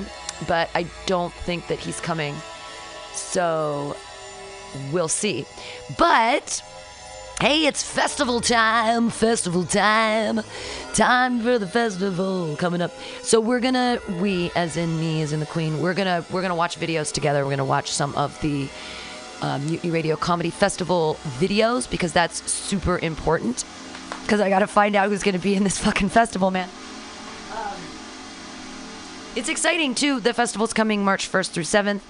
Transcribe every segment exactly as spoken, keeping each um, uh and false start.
January, but I don't think that he's coming. So we'll see. But hey, it's festival time, festival time, time for the festival coming up. So we're gonna, we as in me as in the queen, we're gonna we're gonna watch videos together. We're gonna watch some of the uh, Mutiny Radio Comedy Festival videos because that's super important. Because I gotta find out who's gonna be in this fucking festival, man. Um, it's exciting too. The festival's coming March first through seventh.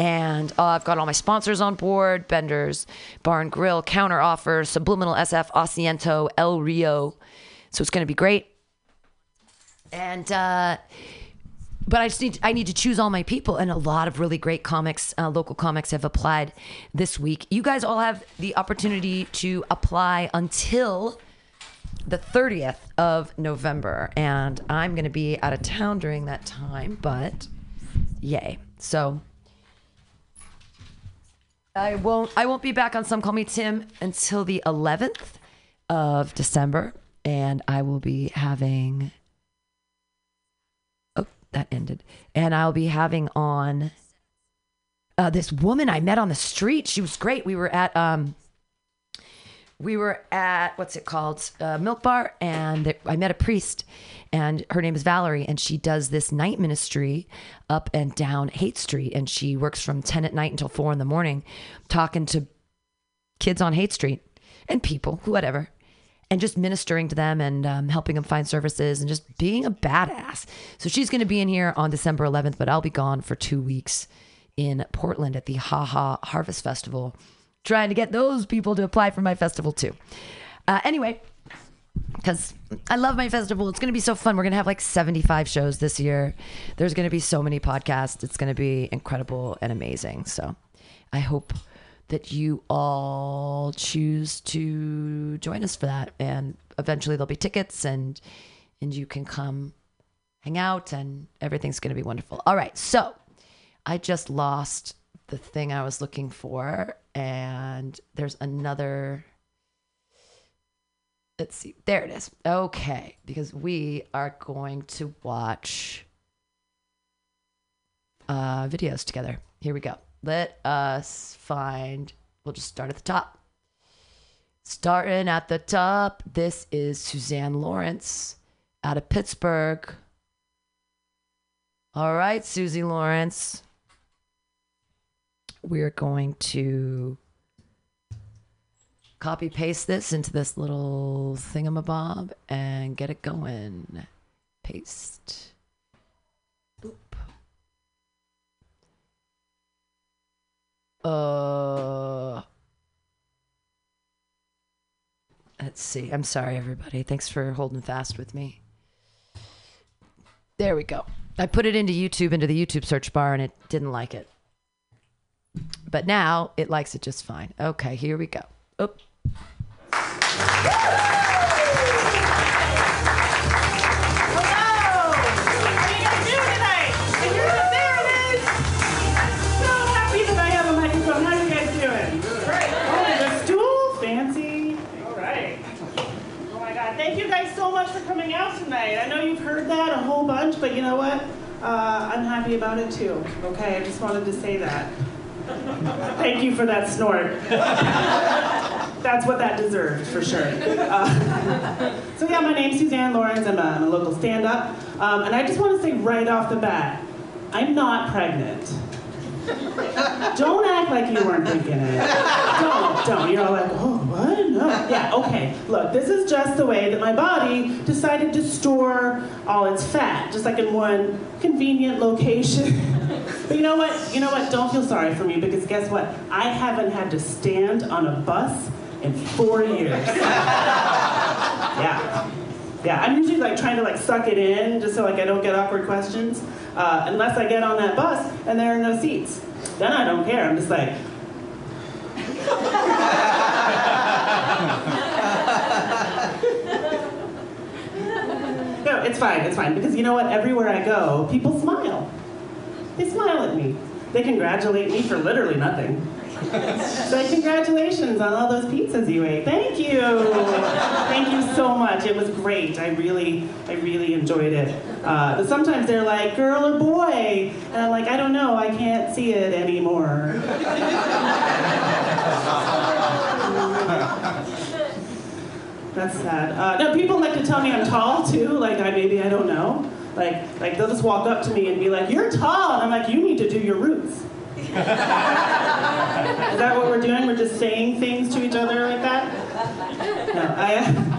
And uh, I've got all my sponsors on board: Benders, Bar and Grill, Counter Offer, Subliminal S F, Asiento, El Rio. So it's going to be great. And uh, but I just need to, I need to choose all my people, and a lot of really great comics, uh, local comics, have applied this week. You guys all have the opportunity to apply until the thirtieth of November, and I'm going to be out of town during that time. But yay! So. I won't I won't be back on Some Call Me Tim until the eleventh of December, and I will be having oh that ended and I'll be having on uh, this woman I met on the street. She was great. We were at um we were at what's it called uh, Milk Bar, and there, I met a priest, and her name is Valerie, and she does this night ministry up and down Haight Street, and she works from ten at night until four in the morning talking to kids on Haight Street and people, whatever, and just ministering to them and um, helping them find services and just being a badass. So she's going to be in here on December eleventh, but I'll be gone for two weeks in Portland at the Ha Ha Harvest Festival, trying to get those people to apply for my festival too. Uh, anyway... Because I love my festival. It's going to be so fun. We're going to have like seventy-five shows this year. There's going to be so many podcasts. It's going to be incredible and amazing. So I hope that you all choose to join us for that. And eventually there'll be tickets, and and you can come hang out, and everything's going to be wonderful. All right. So I just lost the thing I was looking for. And there's another... Let's see. There it is. Okay. Because we are going to watch uh, videos together. Here we go. Let us find. We'll just start at the top. Starting at the top. This is Suzanne Lawrence out of Pittsburgh. All right, Susie Lawrence. We're going to copy paste this into this little thingamabob and get it going. Paste. Boop. Uh, let's see. I'm sorry, everybody. Thanks for holding fast with me. There we go. I put it into YouTube, into the YouTube search bar, and it didn't like it. But now it likes it just fine. Okay, here we go. Oh. Hello! How are you guys doing tonight? And you're the Baroness! I'm so happy that I have a microphone. How are you guys doing? Great. Oh, there's a stool? Fancy. All right. Oh my God. Thank you guys so much for coming out tonight. I know you've heard that a whole bunch, but you know what? Uh, I'm happy about it too. Okay, I just wanted to say that. Thank you for that snort. That's what that deserved, for sure. Uh, so yeah, my name's Suzanne Lawrence. I'm a, I'm a local stand-up. Um, and I just want to say right off the bat, I'm not pregnant. Don't act like you weren't thinking it. Don't, don't. You're all like, oh, what? No. Yeah, okay. Look, this is just the way that my body decided to store all its fat, just like in one convenient location. But you know what? You know what? Don't feel sorry for me, because guess what? I haven't had to stand on a bus in four years. Yeah. Yeah, I'm usually like trying to like suck it in just so like I don't get awkward questions. Uh, unless I get on that bus and there are no seats. Then I don't care. I'm just like... No, it's fine. It's fine. Because you know what? Everywhere I go, people smile. They smile at me. They congratulate me for literally nothing. But congratulations on all those pizzas you ate. Thank you. Thank you so much. It was great. I really, I really enjoyed it. Uh, but sometimes they're like, girl or boy? And I'm like, I don't know. I can't see it anymore. That's sad. Uh, no, people like to tell me I'm tall, too. Like, I maybe I don't know. Like, like, they'll just walk up to me and be like, you're tall. And I'm like, you need to do your roots. Is that what we're doing? We're just saying things to each other like that? No, I,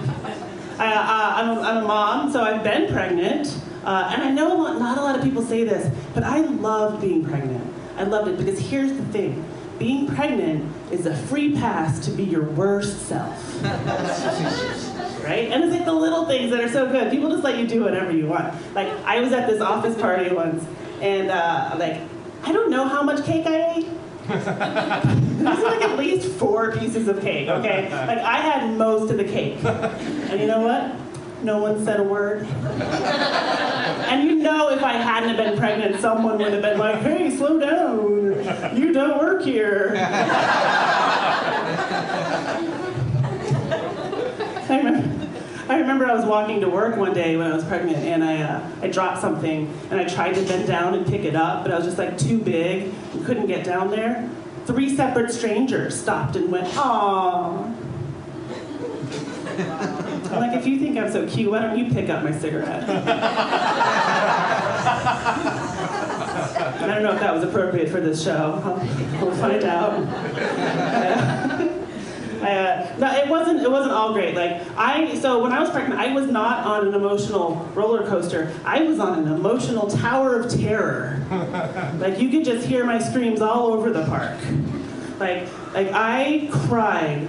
I, uh, I'm, a, I'm a mom, so I've been pregnant. Uh, and I know a lot, not a lot of people say this, but I loved being pregnant. I loved it because here's the thing. Being pregnant is a free pass to be your worst self. Right? And it's like the little things that are so good. People just let you do whatever you want. Like, I was at this office party once, and uh, like, I don't know how much cake I ate. This is like at least four pieces of cake, okay? Like, I had most of the cake. And you know what? No one said a word. And you know if I hadn't have been pregnant, someone would have been like, hey, slow down. You don't work here. I remember. I remember I was walking to work one day when I was pregnant, and I uh, I dropped something, and I tried to bend down and pick it up, but I was just like too big and couldn't get down there. Three separate strangers stopped and went, "Aww." I'm like, if you think I'm so cute, why don't you pick up my cigarette? I don't know if that was appropriate for this show. I'll, we'll find out. I, uh, no, it wasn't. It wasn't all great. Like I, so when I was pregnant, I was not on an emotional roller coaster. I was on an emotional tower of terror. Like you could just hear my screams all over the park. Like, like I cried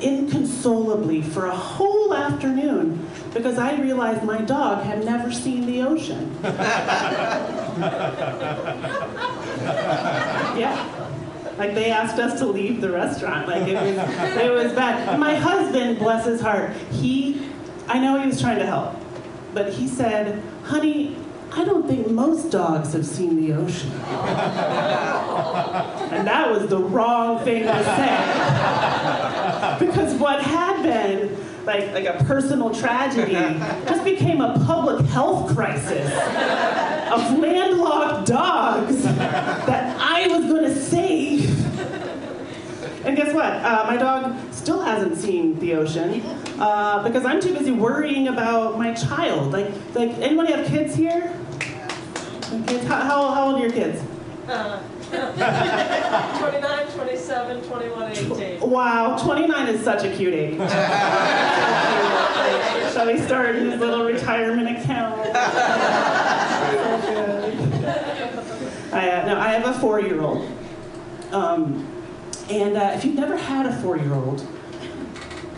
inconsolably for a whole afternoon because I realized my dog had never seen the ocean. Yeah. Like, they asked us to leave the restaurant. Like, it was, it was bad. And my husband, bless his heart, he, I know he was trying to help, but he said, honey, I don't think most dogs have seen the ocean. And that was the wrong thing to say. Because what had been, like, like a personal tragedy just became a public health crisis of landlocked dogs that I was going to save. And guess what? Uh, my dog still hasn't seen the ocean uh, because I'm too busy worrying about my child. Like, like anybody have kids here? Kids? How, how, how old are your kids? Uh, twenty-nine, twenty-seven, twenty-one, eighteen. Wow, twenty-nine is such a cute age. Shall we start his little retirement account? I, uh, no, I have a four-year-old, um, and uh, if you've never had a four-year-old,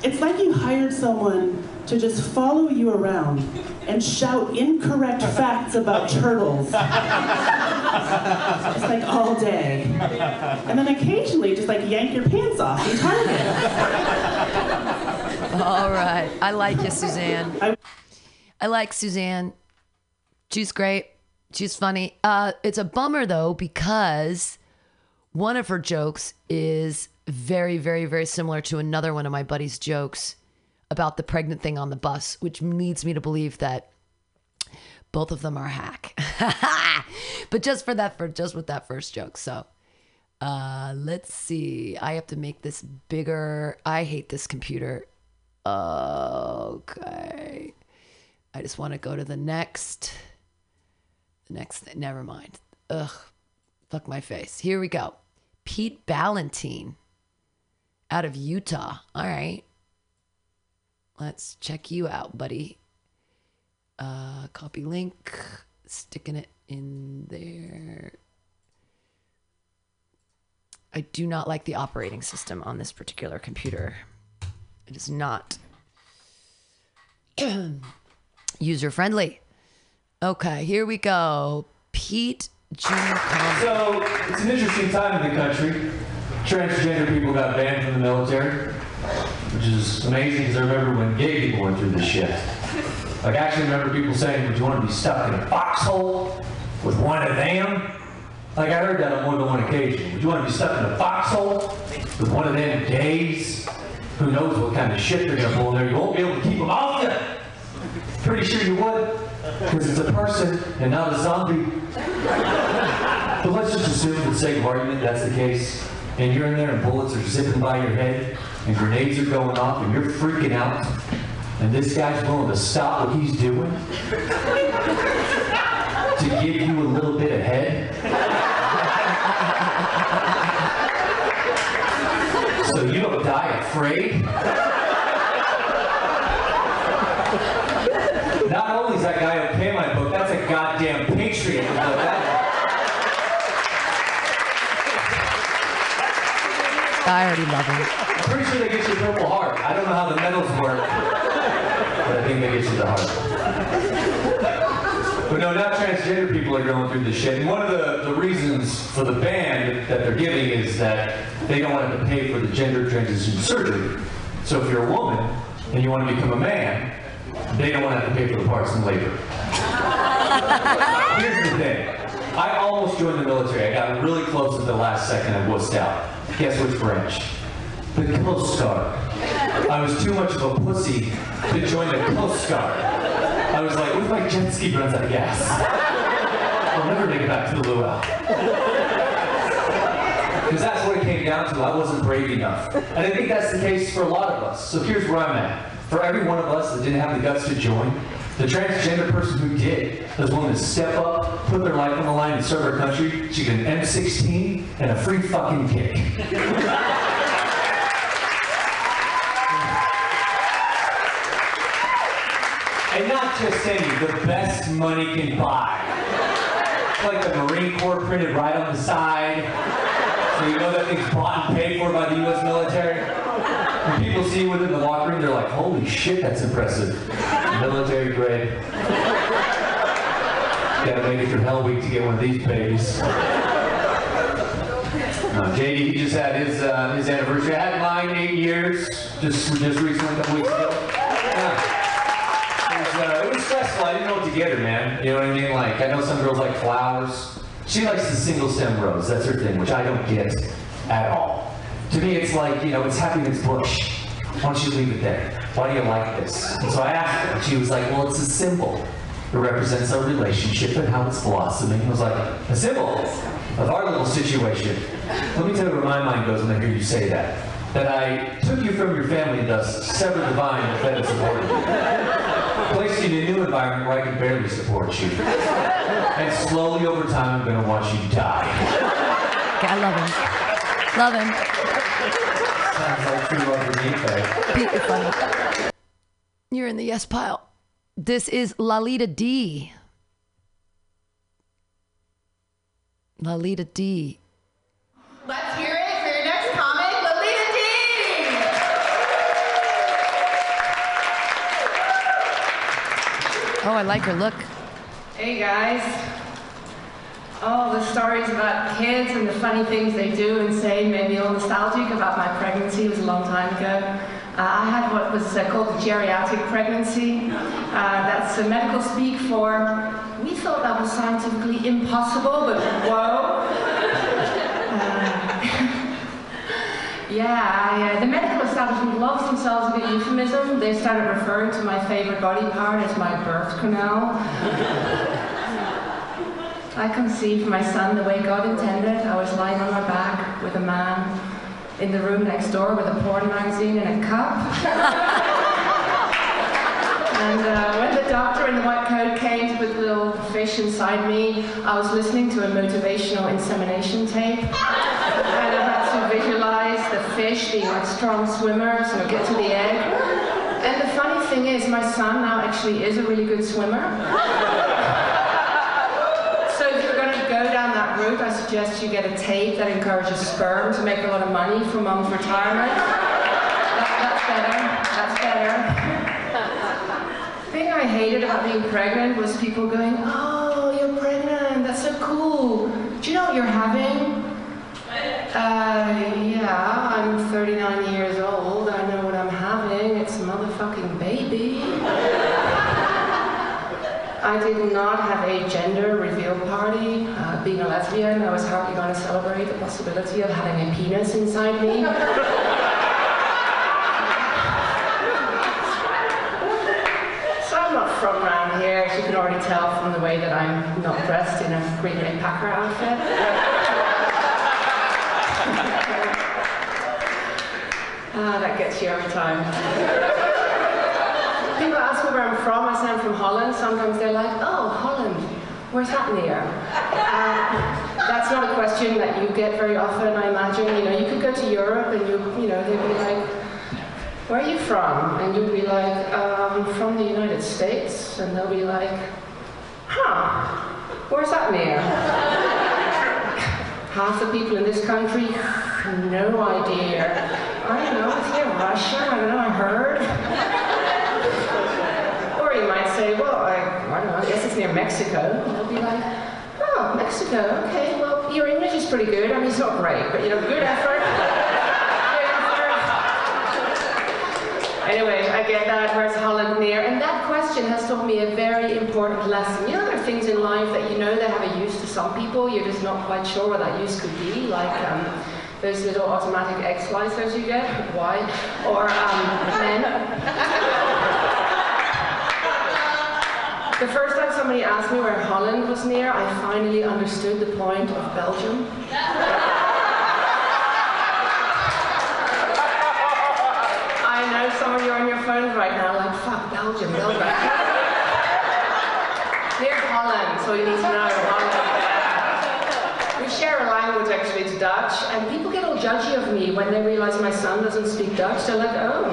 it's like you hired someone to just follow you around and shout incorrect facts about turtles, just like all day, and then occasionally just like yank your pants off in Target. All right, I like you, Suzanne. I, I like Suzanne. She's great. She's funny. Uh, it's a bummer, though, because one of her jokes is very, very, very similar to another one of my buddy's jokes about the pregnant thing on the bus, which leads me to believe that both of them are hack. But just for that, for just with that first joke. So uh, let's see. I have to make this bigger. I hate this computer. Okay. I just want to go to the next... Next thing, never mind. Ugh, fuck my face. Here we go. Pete Ballantine out of Utah. All right. Let's check you out, buddy. Uh, copy link. Sticking it in there. I do not like the operating system on this particular computer. It is not user-friendly. Okay, here we go. Pete Junior So, it's an interesting time in the country. Transgender people got banned from the military, which is amazing because I remember when gay people went through this shit. Like, I actually remember people saying, would you want to be stuck in a foxhole with one of them? Like, I heard that on more than one occasion. Would you want to be stuck in a foxhole with one of them days? Who knows what kind of shit they're going to pull in there. You won't be able to keep them off you. Pretty sure you would, because it's a person and not a zombie. But let's just assume, for the sake of argument, that's the case. And you're in there and bullets are zipping by your head and grenades are going off and you're freaking out. And this guy's willing to stop what he's doing to give you a little bit of head. So you don't die afraid. Not only is that guy okay in my book, that's a goddamn patriot. I already love him. I'm pretty sure they get you a purple heart. I don't know how the medals work, but I think they get you the heart. But no, now transgender people are going through this shit. And one of the, the reasons for the ban that they're giving is that they don't want to pay for the gender transition surgery. So if you're a woman and you want to become a man, they don't want to have to pay for the parts and labor. Here's the thing. I almost joined the military. I got really close at the last second and wussed out. Guess which branch? The Coast Guard. I was too much of a pussy to join the Coast Guard. I was like, what if my jet ski runs out of gas? I'll never make it back to the luau. Because that's what it came down to. I wasn't brave enough. And I think that's the case for a lot of us. So here's where I'm at. For every one of us that didn't have the guts to join, the transgender person who did is willing to step up, put their life on the line, and serve our country. She got an M sixteen and a free fucking kick. And not just any, the best money can buy. It's like the Marine Corps printed right on the side. So you know that thing's bought and paid for by the U S military. When people see you within the locker room, they're like, holy shit, that's impressive. Military grade. Gotta make it through Hell Week to get one of these babies. Uh, J D, he just had his uh, his anniversary. I had mine eight years, just just recently, a couple weeks ago. Yeah. It, was, uh, it was stressful. I didn't know what to get her, man. You know what I mean? Like, I know some girls like flowers. She likes the single stem rose. That's her thing, which I don't get at all. To me, it's like, you know, it's Happiness Bush. Why don't you leave it there? Why do you like this? And so I asked her, and she was like, well, it's a symbol. It represents our relationship and how it's blossoming. I was like, a symbol of our little situation. Let me tell you where my mind goes when I hear you say that. That I took you from your family and thus severed the vine that fed and supported you. Placed you in a new environment where I could barely support you. And slowly over time, I'm going to watch you die. Okay, I love him. Love him. You're in the yes pile. This is Lalita D. Lalita D. Let's hear it for your next comic, Lalita D. Oh, I like her look. Hey, guys. Oh, the stories about kids and the funny things they do and say made me all nostalgic about my pregnancy. It was a long time ago. Uh, I had what was uh, called the geriatric pregnancy. Uh, that's a medical speak for, we thought that was scientifically impossible, but whoa. Uh, yeah, I, uh, the medical establishment loves themselves a good euphemism. They started referring to my favorite body part as my birth canal. I conceived my son the way God intended. I was lying on my back with a man in the room next door with a porn magazine and a cup. And uh, when the doctor in the white coat came with a little fish inside me, I was listening to a motivational insemination tape. And I had to visualize the fish being like strong swimmers so and get to the egg. And the funny thing is, my son now actually is a really good swimmer. Down that route, I suggest you get a tape that encourages sperm to make a lot of money for mom's retirement. That, that's better. That's better. The thing I hated about being pregnant was people going, oh, you're pregnant, that's so cool. Do you know what you're having? Uh, yeah, I'm thirty-nine years old, I know what I'm having, it's a motherfucking baby. I did not have a gender reveal party. Uh, of being a lesbian, I was hardly going to celebrate the possibility of having a penis inside me. So I'm not from around here, as you can already tell from the way that I'm not dressed in a Green Bay Packer outfit. Ah, that gets you every time. People ask me where I'm from. I say I'm from Holland. Sometimes they're like, oh, Holland, where's that near? Uh, that's not a question that you get very often, I imagine. You know, you could go to Europe and you, you know, they'd be like, where are you from? And you'd be like, um, from the United States. And they'll be like, huh, where's that near? Half the people in this country, no idea. I don't know, it's near Russia. I don't know, I heard. Might say, well, I, I don't know, I guess it's near Mexico. And they'll be like, oh, Mexico, okay, well, your English is pretty good. I mean, it's not great, but, you know, good effort. Good effort. Anyway, I get that, where's Holland near? And that question has taught me a very important lesson. You know, there are things in life that you know they have a use to some people, you're just not quite sure what that use could be, like um, those little automatic egg slicers you get, why? Or um, men. The first time somebody asked me where Holland was near, I finally understood the point of Belgium. I know some of you are on your phones right now, like, fuck, Belgium, Belgium. Near Holland, so you need to know Holland. We share a language, actually, it's Dutch, and people get all judgy of me when they realize my son doesn't speak Dutch. They're like, oh,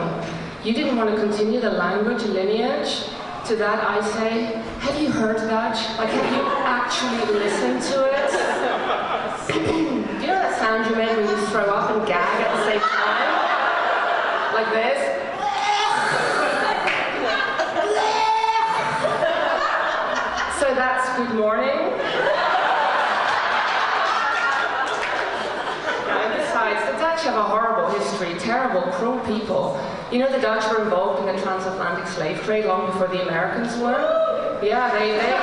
you didn't want to continue the language lineage? To that I say, have you heard Dutch? Like, have you actually listened to it? Do you know that sound you make when you throw up and gag at the same time? Like this? So that's good morning. And besides, the Dutch have a horrible history, terrible, cruel people. You know, the Dutch were involved in the transatlantic slave trade long before the Americans were? Yeah, they... they...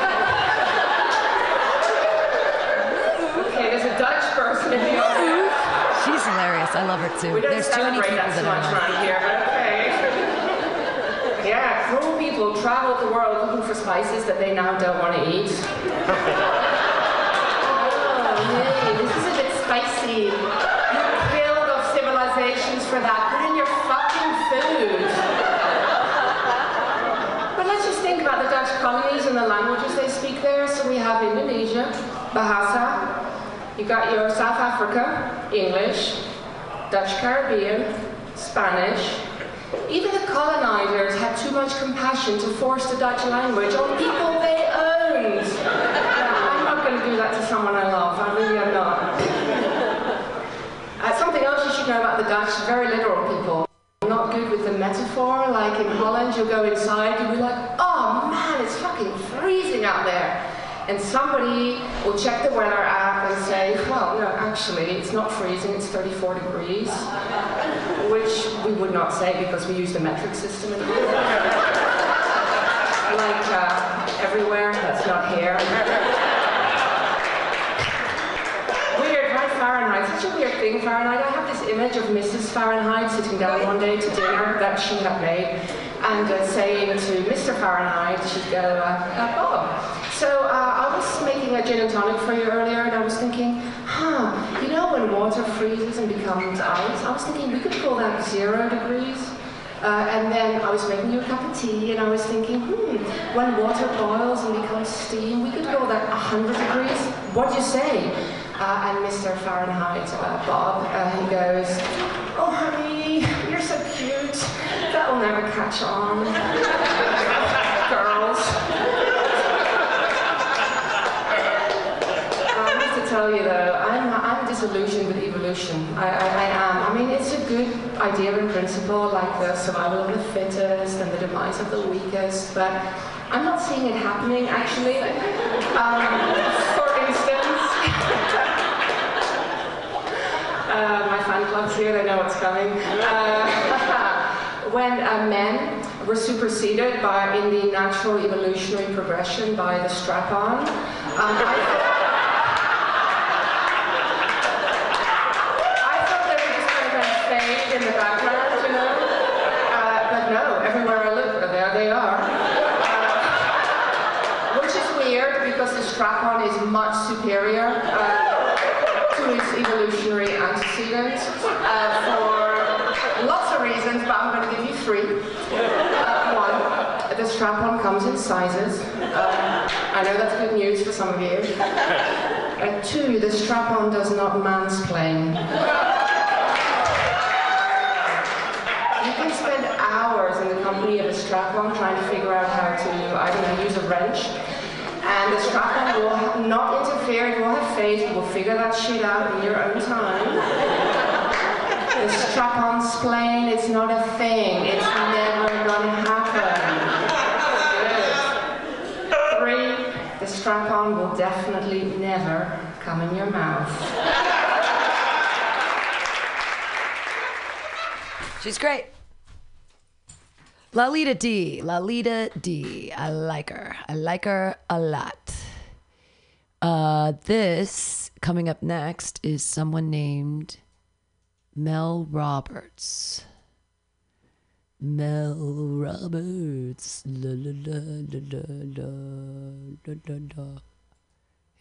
Okay, there's a Dutch person in the audience. She's hilarious. I love her, too. We don't there's celebrate too many that so much around here, but okay. Yeah, cruel people traveled the world looking for spices that they now don't want to eat. Oh, hey, this is a bit spicy. You killed off civilizations for that. Put in your but let's just think about the Dutch colonies and the languages they speak there. So we have Indonesia, Bahasa, you got your South Africa, English, Dutch Caribbean, Spanish. Even the colonizers had too much compassion to force the Dutch language on people they owned. Now, I'm not going to do that to someone I love, I really am not. Uh, something else you should know about the Dutch, very literal people. Not good with the metaphor, like in Holland you'll go inside, you'll be like, oh man, it's fucking freezing out there. And somebody will check the weather app and say, well, no, actually, it's not freezing, it's thirty-four degrees. Which we would not say because we use the metric system. Like uh, everywhere, that's not here. Fahrenheit, such a weird thing, Fahrenheit. I have this image of Missus Fahrenheit sitting down one day to dinner that she had made and uh, saying to Mister Fahrenheit, she'd go, uh, oh, so uh, I was making a gin and tonic for you earlier and I was thinking, huh, you know when water freezes and becomes ice? I was thinking we could call that zero degrees. Uh, and then I was making you a cup of tea and I was thinking, hmm, when water boils and becomes steam, we could call that one hundred degrees. What do you say? Uh, and Mister Fahrenheit, uh, Bob, uh, he goes, oh honey, you're so cute, that will never catch on. Girls. I have to tell you though, I'm, I'm disillusioned with evolution. I, I, I am. I mean, it's a good idea in principle, like the survival of the fittest and the demise of the weakest, but I'm not seeing it happening actually. Um, Uh, my fan club's here, they know what's coming. Uh, when uh, men were superseded by in the natural evolutionary progression by the strap-on, um, I, absolute evolutionary antecedent uh, for lots of reasons, but I'm going to give you three. Uh, one, the strap-on comes in sizes. Um, I know that's good news for some of you. Uh, two, the strap-on does not mansplain. You can spend hours in the company of a strap-on trying to figure out how to, I don't know, use a wrench. And the strap-on will not interfere, it will have faith, you will figure that shit out in your own time. The strap-on's plain, it's not a thing, it's never gonna happen. Three, the strap-on will definitely never come in your mouth. She's great. Lalita D, Lalita D, I like her. I like her a lot. Uh, this, coming up next, is someone named Mel Roberts. Mel Roberts. La, la, la, la, la, la, la, la.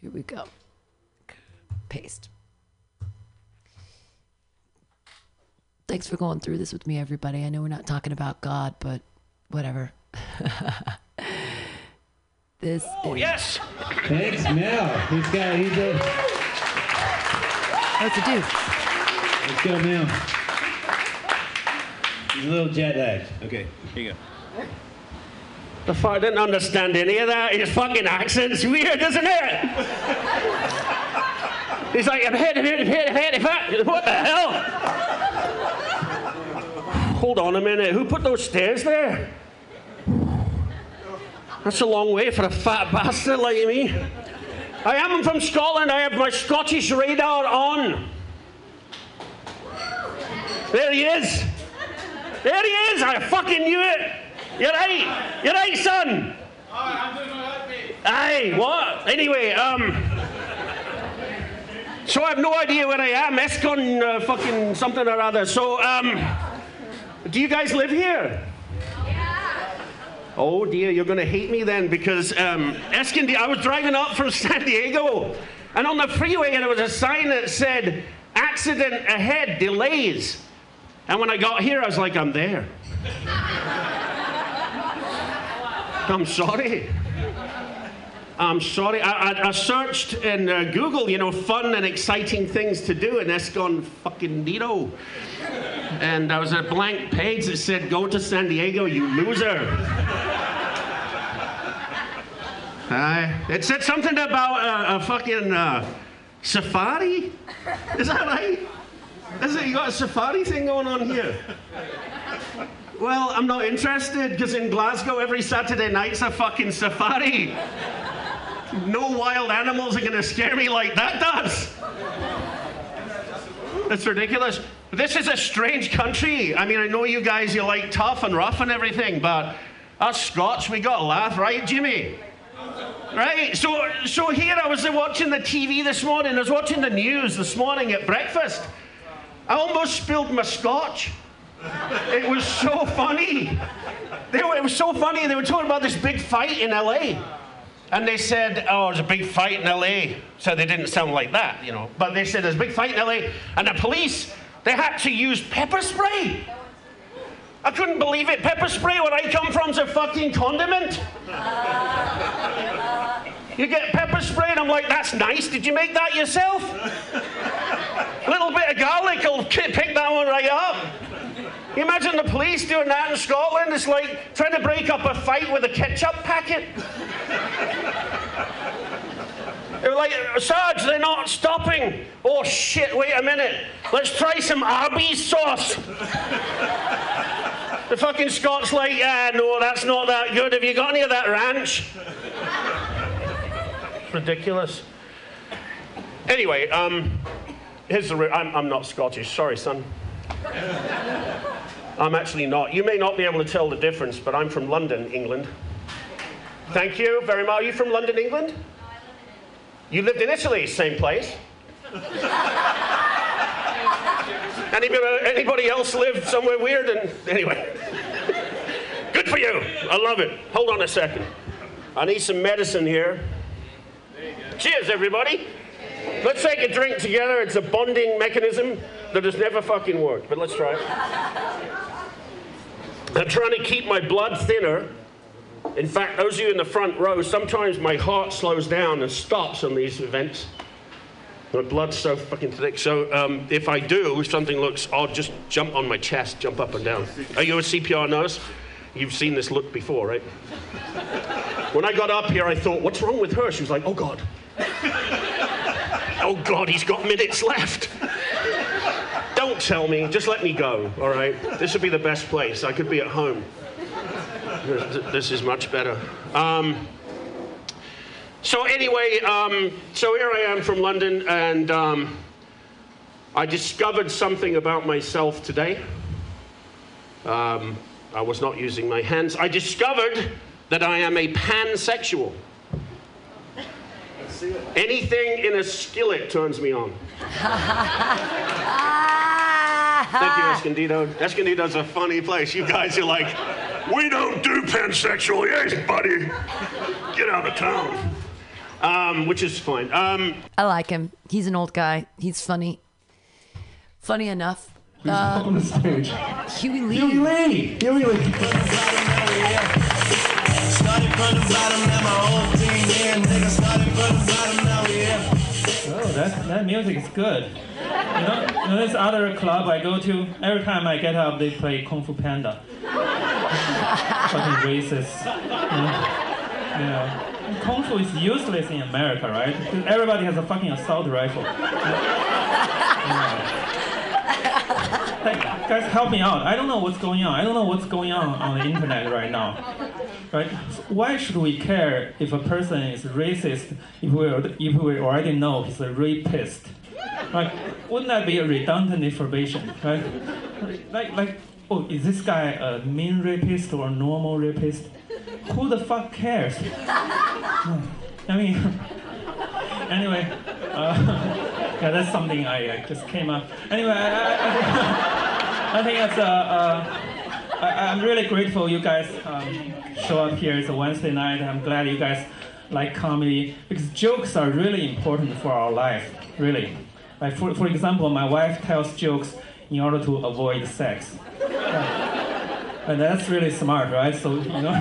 Here we go. Paste. Thanks for going through this with me, everybody. I know we're not talking about God, but whatever. This oh, is... yes! Thanks, Mel. He's got, he's a... That's a dude. Let's go, Mel. He's a little jet lagged. Okay, here you go. The fuck, I didn't understand any of that. His fucking accent's weird, isn't it? He's like, I'm hit, I'm hit, I'm hit, I'm hit, I'm hit. What the hell? Hold on a minute, who put those stairs there? That's a long way for a fat bastard like me. I am from Scotland, I have my Scottish radar on. There he is. There he is, I fucking knew it. You're right, you're right, son. Alright, I'm doing alright, mate. Aye, what? Anyway, um... so I have no idea where I am, Escon uh, fucking something or other, so um... do you guys live here? Yeah. Oh dear, you're going to hate me then, because um, Escondida, I was driving up from San Diego, and on the freeway there was a sign that said, accident ahead, delays. And when I got here, I was like, I'm there. I'm sorry. I'm sorry. I, I, I searched in uh, Google, you know, fun and exciting things to do in Escon fucking Nito. And there was a blank page that said, go to San Diego, you loser. uh, it said something about a, a fucking uh, safari? Is that right? Is it, you got a safari thing going on here? Well, I'm not interested, because in Glasgow every Saturday night's a fucking safari. No wild animals are going to scare me like that does. That's ridiculous. This is a strange country. I mean, I know you guys, you like tough and rough and everything, but us Scots, we got to laugh, right, Jimmy? Right? So, so here I was watching the T V this morning. I was watching the news this morning at breakfast. I almost spilled my scotch. It was so funny. They were, it was so funny. They were talking about this big fight in L A. And they said, oh, there's a big fight in L A. So they didn't sound like that, you know. But they said, there's a big fight in L A. And the police, they had to use pepper spray. I couldn't believe it. Pepper spray, where I come from, is a fucking condiment. You get pepper spray, and I'm like, that's nice. Did you make that yourself? A little bit of garlic will pick that one right up. You imagine the police doing that in Scotland? It's like trying to break up a fight with a ketchup packet. They were like, Sarge, they're not stopping. Oh shit, wait a minute. Let's try some Arby's sauce. The fucking Scots like, yeah, no, that's not that good. Have you got any of that ranch? Ridiculous. Anyway, um, here's the... I'm, I'm not Scottish, sorry, son. I'm actually not. You may not be able to tell the difference, but I'm from London, England. Thank you very much. Are you from London, England? No, I live in Italy. You lived in Italy, same place. anybody, anybody else lived somewhere weird? And anyway, good for you. I love it. Hold on a second. I need some medicine here. There you go. Cheers, everybody. Cheers. Let's take a drink together. It's a bonding mechanism that has never fucking worked, but let's try it. I'm trying to keep my blood thinner. In fact, those of you in the front row, sometimes my heart slows down and stops on these events. My blood's so fucking thick. So um, if I do, if something looks odd, just jump on my chest, jump up and down. Are you a C P R nurse? You've seen this look before, right? When I got up here, I thought, what's wrong with her? She was like, oh, God. Oh, God, he's got minutes left. Don't tell me. Just let me go, all right? This would be the best place. I could be at home. This is much better. Um, so anyway, um, so here I am from London, and um, I discovered something about myself today. Um, I was not using my hands. I discovered that I am a pansexual. Anything in a skillet turns me on. Thank you, Escondido. Escondido's a funny place. You guys are like, we don't do pansexual. Yes, buddy. Get out of town. Um, which is fine. Um, I like him. He's an old guy. He's funny. Funny enough. Who's uh, on the stage? Huey Lee. Huey Lee. Huey Lee. Started from the bottom, now my whole team here. Nigga started from the bottom, now we here. Oh, that, that music is good. You know, you know, this other club I go to, every time I get up, they play Kung Fu Panda. Fucking racist. Yeah. Yeah. Kung Fu is useless in America, right? Because everybody has a fucking assault rifle. Yeah. Like, guys, help me out. I don't know what's going on. I don't know what's going on on the internet right now. Right? Why should we care if a person is racist if we, if we already know he's a rapist? Like, wouldn't that be a redundant information? Right? Like, like, oh, is this guy a mean rapist or a normal rapist? Who the fuck cares? I mean, anyway. Uh, Yeah, that's something I uh, just came up. Anyway, I, I, I think that's. Uh, uh, I, I'm really grateful you guys um, show up here. It's a Wednesday night. I'm glad you guys like comedy because jokes are really important for our life. Really, like for for example, my wife tells jokes in order to avoid sex, yeah. And that's really smart, right? So you know,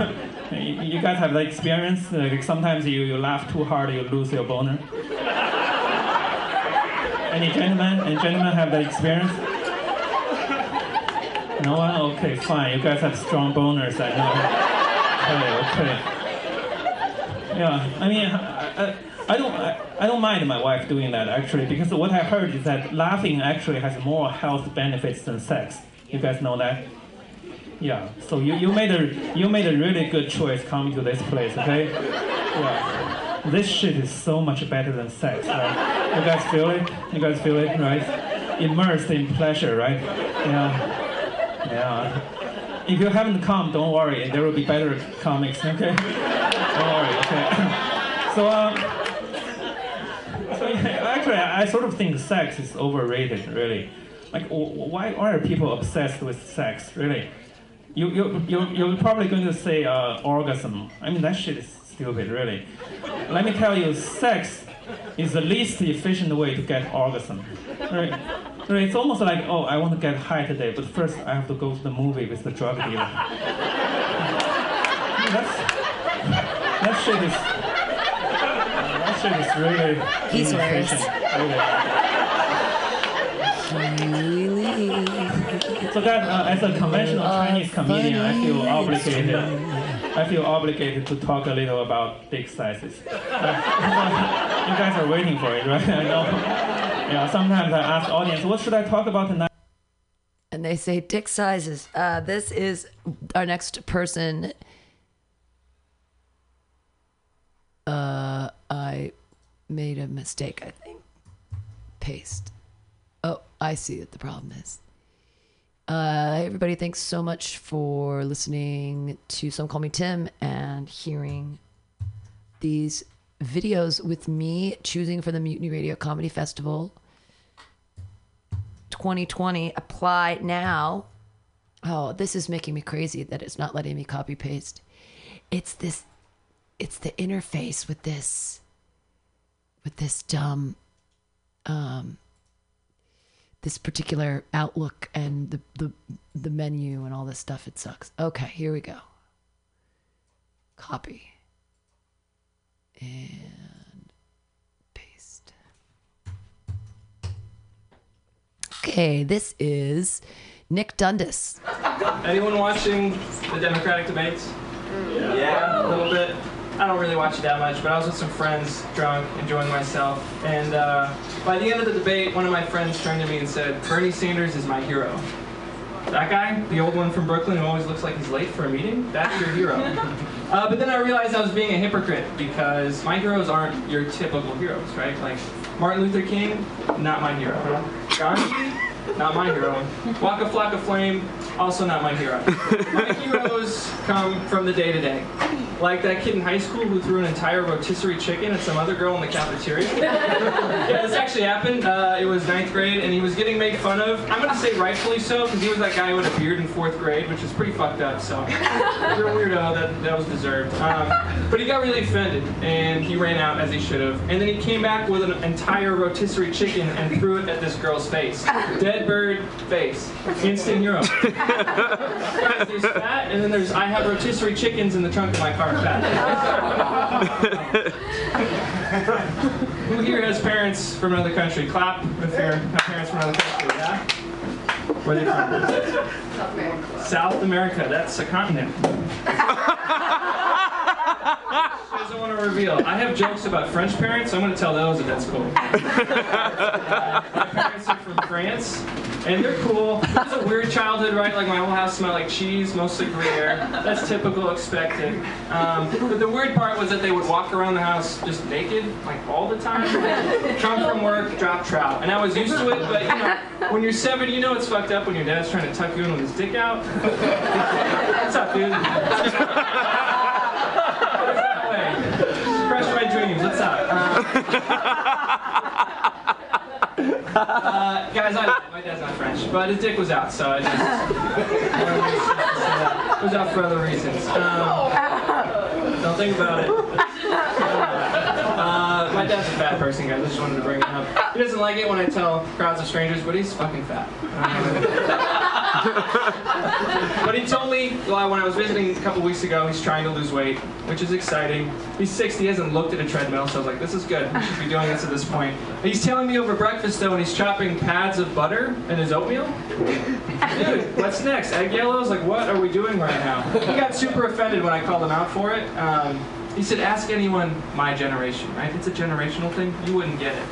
you guys have that experience. Like sometimes you, you laugh too hard, you lose your boner. Any gentlemen? Any gentlemen have that experience? No one? Okay, fine. You guys have strong boners, I know. Okay, okay. Yeah, I mean, I, I don't, I, I don't mind my wife doing that actually, because what I heard is that laughing actually has more health benefits than sex. You guys know that? Yeah. So you, you made a, you made a really good choice coming to this place, okay? Yeah. This shit is so much better than sex, right? You guys feel it? You guys feel it, right? Immersed in pleasure, right? Yeah. Yeah. If you haven't come, don't worry. There will be better comics, okay? Don't worry, okay? So, um... So, yeah, actually, I sort of think sex is overrated, really. Like, why are people obsessed with sex, really? You, you, you're, you're probably going to say uh, orgasm. I mean, that shit is... stupid, really. Let me tell you, sex is the least efficient way to get orgasm. Right? It's almost like, oh, I want to get high today, but first I have to go to the movie with the drug dealer. That's, that shit is... That shit is really... He's worse. So guys, uh, as a conventional Chinese comedian, I feel obligated. I feel obligated to talk a little about dick sizes. Uh, you guys are waiting for it, right? I know. Yeah, sometimes I ask audience, what should I talk about tonight? And they say dick sizes. Uh, this is our next person. Uh, I made a mistake, I think. Paste. Oh, I see what the problem is. Uh, everybody, thanks so much for listening to Some Call Me Tim and hearing these videos with me choosing for the Mutiny Radio Comedy Festival twenty twenty. Apply now. Oh, this is making me crazy that it's not letting me copy paste. It's this, it's the interface with this, with this dumb um, this particular outlook and the, the the menu and all this stuff. It sucks. Okay, here we go. Copy. And paste. Okay, this is Nick Dundas. Anyone watching the Democratic debates? Yeah. yeah, a little bit. I don't really watch it that much, but I was with some friends, drunk, enjoying myself. And uh, by the end of the debate, one of my friends turned to me and said, "Bernie Sanders is my hero." That guy, the old one from Brooklyn who always looks like he's late for a meeting, that's your hero. uh, but then I realized I was being a hypocrite, because my heroes aren't your typical heroes, right? Like Martin Luther King, not my hero. Gandhi, not my hero. Waka Flocka Flame, also not my hero. My heroes come from the day-to-day. Like that kid in high school who threw an entire rotisserie chicken at some other girl in the cafeteria. Yeah, this actually happened. Uh, it was ninth grade, and he was getting made fun of. I'm gonna say rightfully so, because he was that guy with a beard in fourth grade, which is pretty fucked up, so. If you're a weirdo, that, that was deserved. Um, but he got really offended, and he ran out, as he should have. And then he came back with an entire rotisserie chicken and threw it at this girl's face. Dead bird face. Instant hero. There's that, and then there's I have rotisserie chickens in the trunk of my car. Who here has parents from another country? Clap if you're parents from another country. Yeah? Where are they from? South America. South America. That's a continent. She doesn't want to reveal. I have jokes about French parents. I'm going to tell those if that's cool. uh, my parents are from France. And they're cool. It was a weird childhood, right? Like, my whole house smelled like cheese, mostly Gruyere. That's typical, expected. Um, but the weird part was that they would walk around the house just naked, like, all the time. Drunk from work, drop trout. And I was used to it, but, you know, when you're seven, you know it's fucked up when your dad's trying to tuck you in with his dick out. What's up, dude? Crush my dreams. What's up? Uh, Uh, guys, I, my dad's not French, but his dick was out, so I just I it was out for other reasons. Um, don't think about it. Uh, my dad's a fat person, guys. I just wanted to bring it up. He doesn't like it when I tell crowds of strangers, but he's fucking fat. Um, but he told me well, when I was visiting a couple weeks ago, he's trying to lose weight, which is exciting. He's sixty, he hasn't looked at a treadmill, so I was like, this is good. We should be doing this at this point. He's telling me over breakfast, though, when he's chopping pads of butter in his oatmeal. Dude, what's next? Egg yellows? Like, what are we doing right now? He got super offended when I called him out for it. Um, he said, ask anyone my generation, right? It's a generational thing. You wouldn't get it.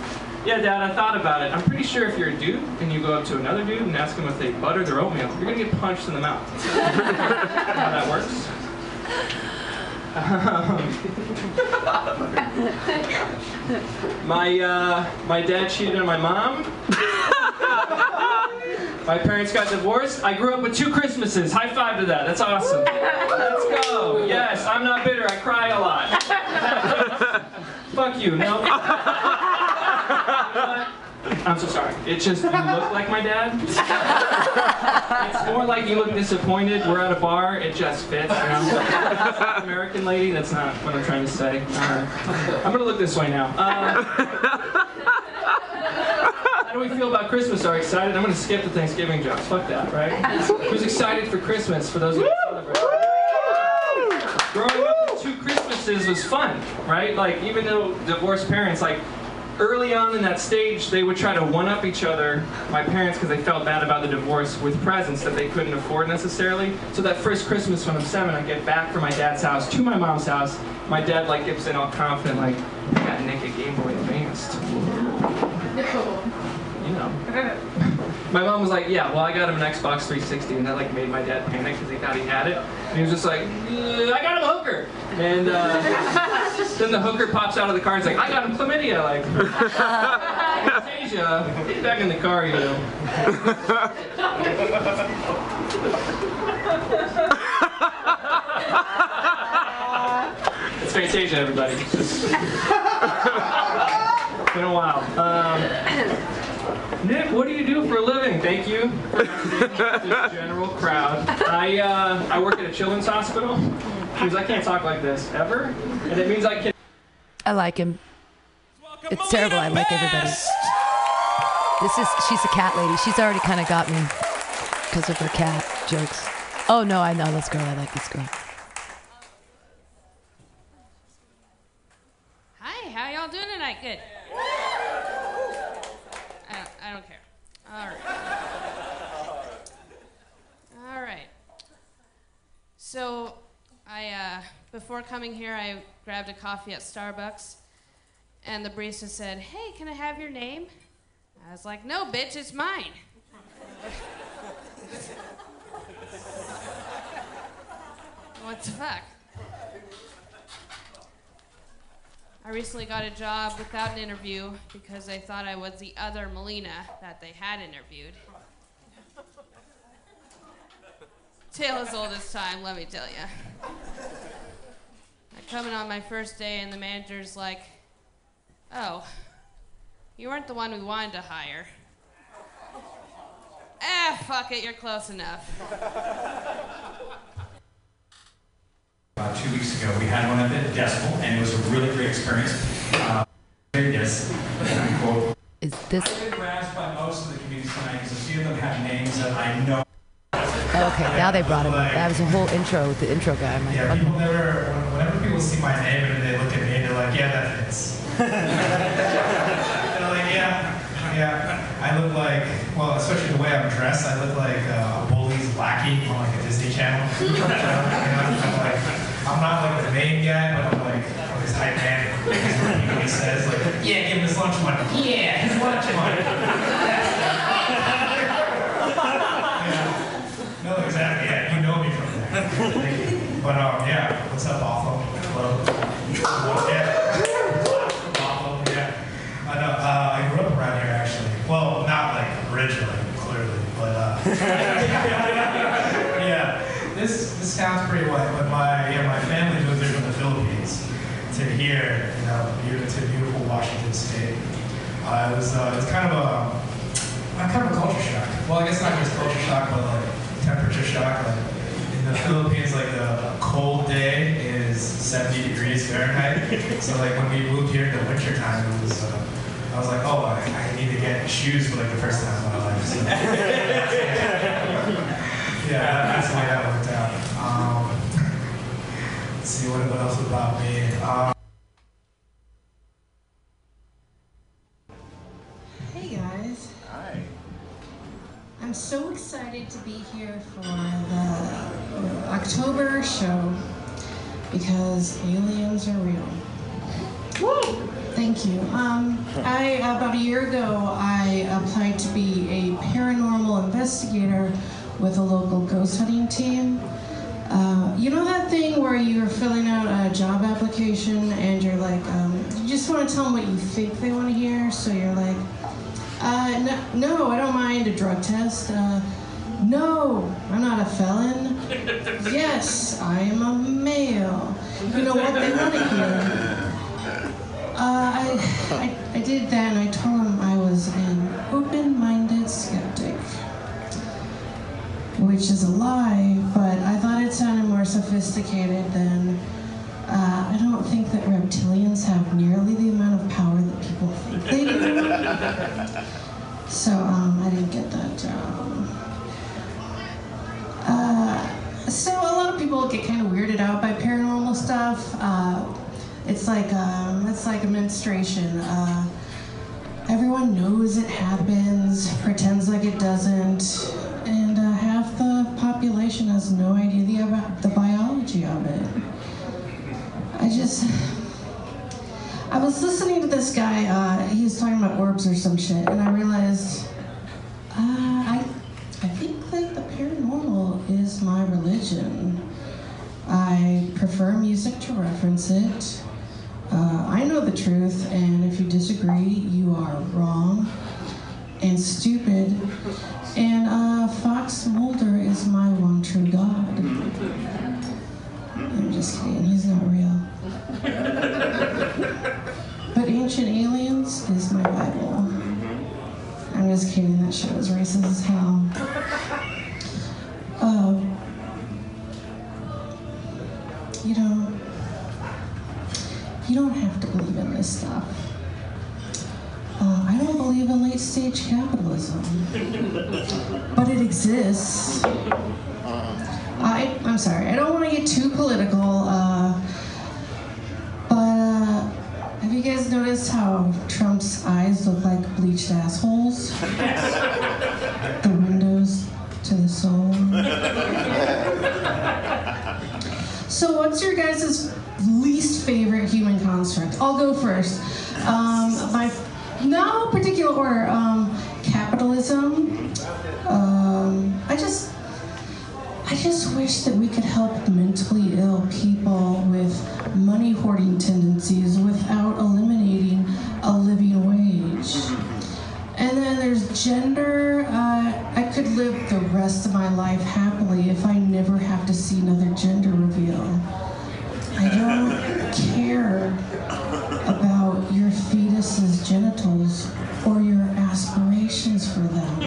Yeah, Dad, I thought about it. I'm pretty sure if you're a dude and you go up to another dude and ask him if they butter their oatmeal, you're going to get punched in the mouth. How that works. Um, my, uh, my dad cheated on my mom. My parents got divorced. I grew up with two Christmases. High five to that. That's awesome. Let's go. Yes, I'm not bitter. I cry a lot. Fuck you. No. I'm so sorry. It's just, you look like my dad. It's more like you look disappointed. We're at a bar. It just fits. You know? An American lady. That's not what I'm trying to say. Uh, I'm going to look this way now. Uh, How do we feel about Christmas? Are we excited? I'm going to skip the Thanksgiving jokes. Fuck that, right? Who's excited for Christmas for those who celebrate? Growing up with two Christmases was fun, right? Like, even though divorced parents, like, early on in that stage, they would try to one-up each other, my parents, because they felt bad about the divorce, with presents that they couldn't afford necessarily. So that first Christmas when I'm seven, I get back from my dad's house to my mom's house. My dad, like, gets in all confident, like, I got Nick a Game Boy Advance. You know. My mom was like, yeah, well, I got him an Xbox three sixty, and that, like, made my dad panic because he thought he had it. And he was just like, I got him a hooker. And uh, then the hooker pops out of the car and is like, I got him chlamydia. Like, Fantasia, get back in the car, you know. It's Fantasia, everybody. It's just been a while. Um, Nick, what do you do for a living? Thank you for this general crowd. I uh, I work at a children's hospital. It means I can't talk like this ever, and it means I can. I like him. It's terrible. I like everybody. This is, she's a cat lady. She's already kind of got me because of her cat jokes. Oh, no, I know this girl. I like this girl. Hi, how y'all doing tonight? Good. I don't, I don't care. All right. All right. So I, uh, before coming here, I grabbed a coffee at Starbucks, and the barista said, "Hey, can I have your name?" I was like, "No, bitch, it's mine." What the fuck? I recently got a job without an interview because they thought I was the other Melina that they had interviewed. Tale as old as time, let me tell ya. I come in on my first day, and the manager's like, "Oh, you weren't the one we wanted to hire." Eh, fuck it, you're close enough. About two weeks ago, we had one at the Decibel, and it was a really great experience. Uh, yes, cool. Is this? I get razzed by most of the comedians tonight because a few of them have names that I know. Okay, now they brought him up. That was a whole intro with the intro guy. My yeah, God. People never, whenever people see my name and they look at me, they're like, "Yeah, that fits." Yeah, I look like, well, especially the way I'm dressed, I look like uh, a bully's lackey on like a Disney Channel. You know, I'm, like, I'm not like the main guy, but I'm like oh, this hype man. He says, like, "Yeah, give him his lunch money." Yeah, his lunch money. Yeah. No, exactly. Yeah, you know me from there. But um, yeah, what's up, Awful? Hello. Yeah. I know. Uh, I grew up around here, actually. Well, not like originally, clearly, but uh, yeah. This this sounds pretty white, but my yeah, my family moved here from the Philippines to here, you know, to beautiful Washington State. Uh, it was uh, it's kind of a kind of a culture shock. Well, I guess not just culture shock, but like temperature shock. Like in the Philippines, like a cold day is seventy degrees Fahrenheit. So like when we moved here in the winter time, it was. Uh, I was like, oh, I, I need to get shoes for like the first time in my life. So. Yeah, that's the way that worked out. Um, let's see, what else about me? Um, hey guys. Hi. I'm so excited to be here for the October show because aliens are real. Woo! Thank you. Um, I, about a year ago, I applied to be a paranormal investigator with a local ghost hunting team. Uh, you know that thing where you're filling out a job application and you're like, um, you just want to tell them what you think they want to hear, so you're like, uh, no, no, I don't mind a drug test. Uh, no, I'm not a felon. Yes, I am a male. You know what they want to hear. Uh, I, I, I did that, and I told him I was an open-minded skeptic, which is a lie, but I thought it sounded more sophisticated than, uh, I don't think that reptilians have nearly the amount of power that people think they do. So, um, I didn't get that job. Uh, so a lot of people get kind of weirded out by paranormal stuff. Uh, It's like um, it's like a menstruation. Uh, everyone knows it happens, pretends like it doesn't, and uh, half the population has no idea about the biology of it. I just, I was listening to this guy. Uh, he was talking about orbs or some shit, and I realized, uh, I, I think that the paranormal is my religion. I prefer music to reference it. Uh, I know the truth, and if you disagree, you are wrong and stupid. And uh, Fox Mulder is my one true god. I'm just kidding, he's not real. But Ancient Aliens is my Bible. I'm just kidding, that shit was racist as hell. Uh, you know, you don't have to believe in this stuff. Uh, I don't believe in late stage capitalism, but it exists. I, I'm sorry, I don't want to get too political, uh, but uh, have you guys noticed how Trump's eyes look like bleached assholes? The windows to the soul. So what's your guys' least favorite human construct? I'll go first. Um, my, no particular order. Um, capitalism. Um, I just, I just wish that we could help mentally ill people with money hoarding tendencies without eliminating a living wage. And then there's gender. Uh, I could live the rest of my life happily if I never have to see another gender reveal. I don't care about your fetus's genitals or your aspirations for them.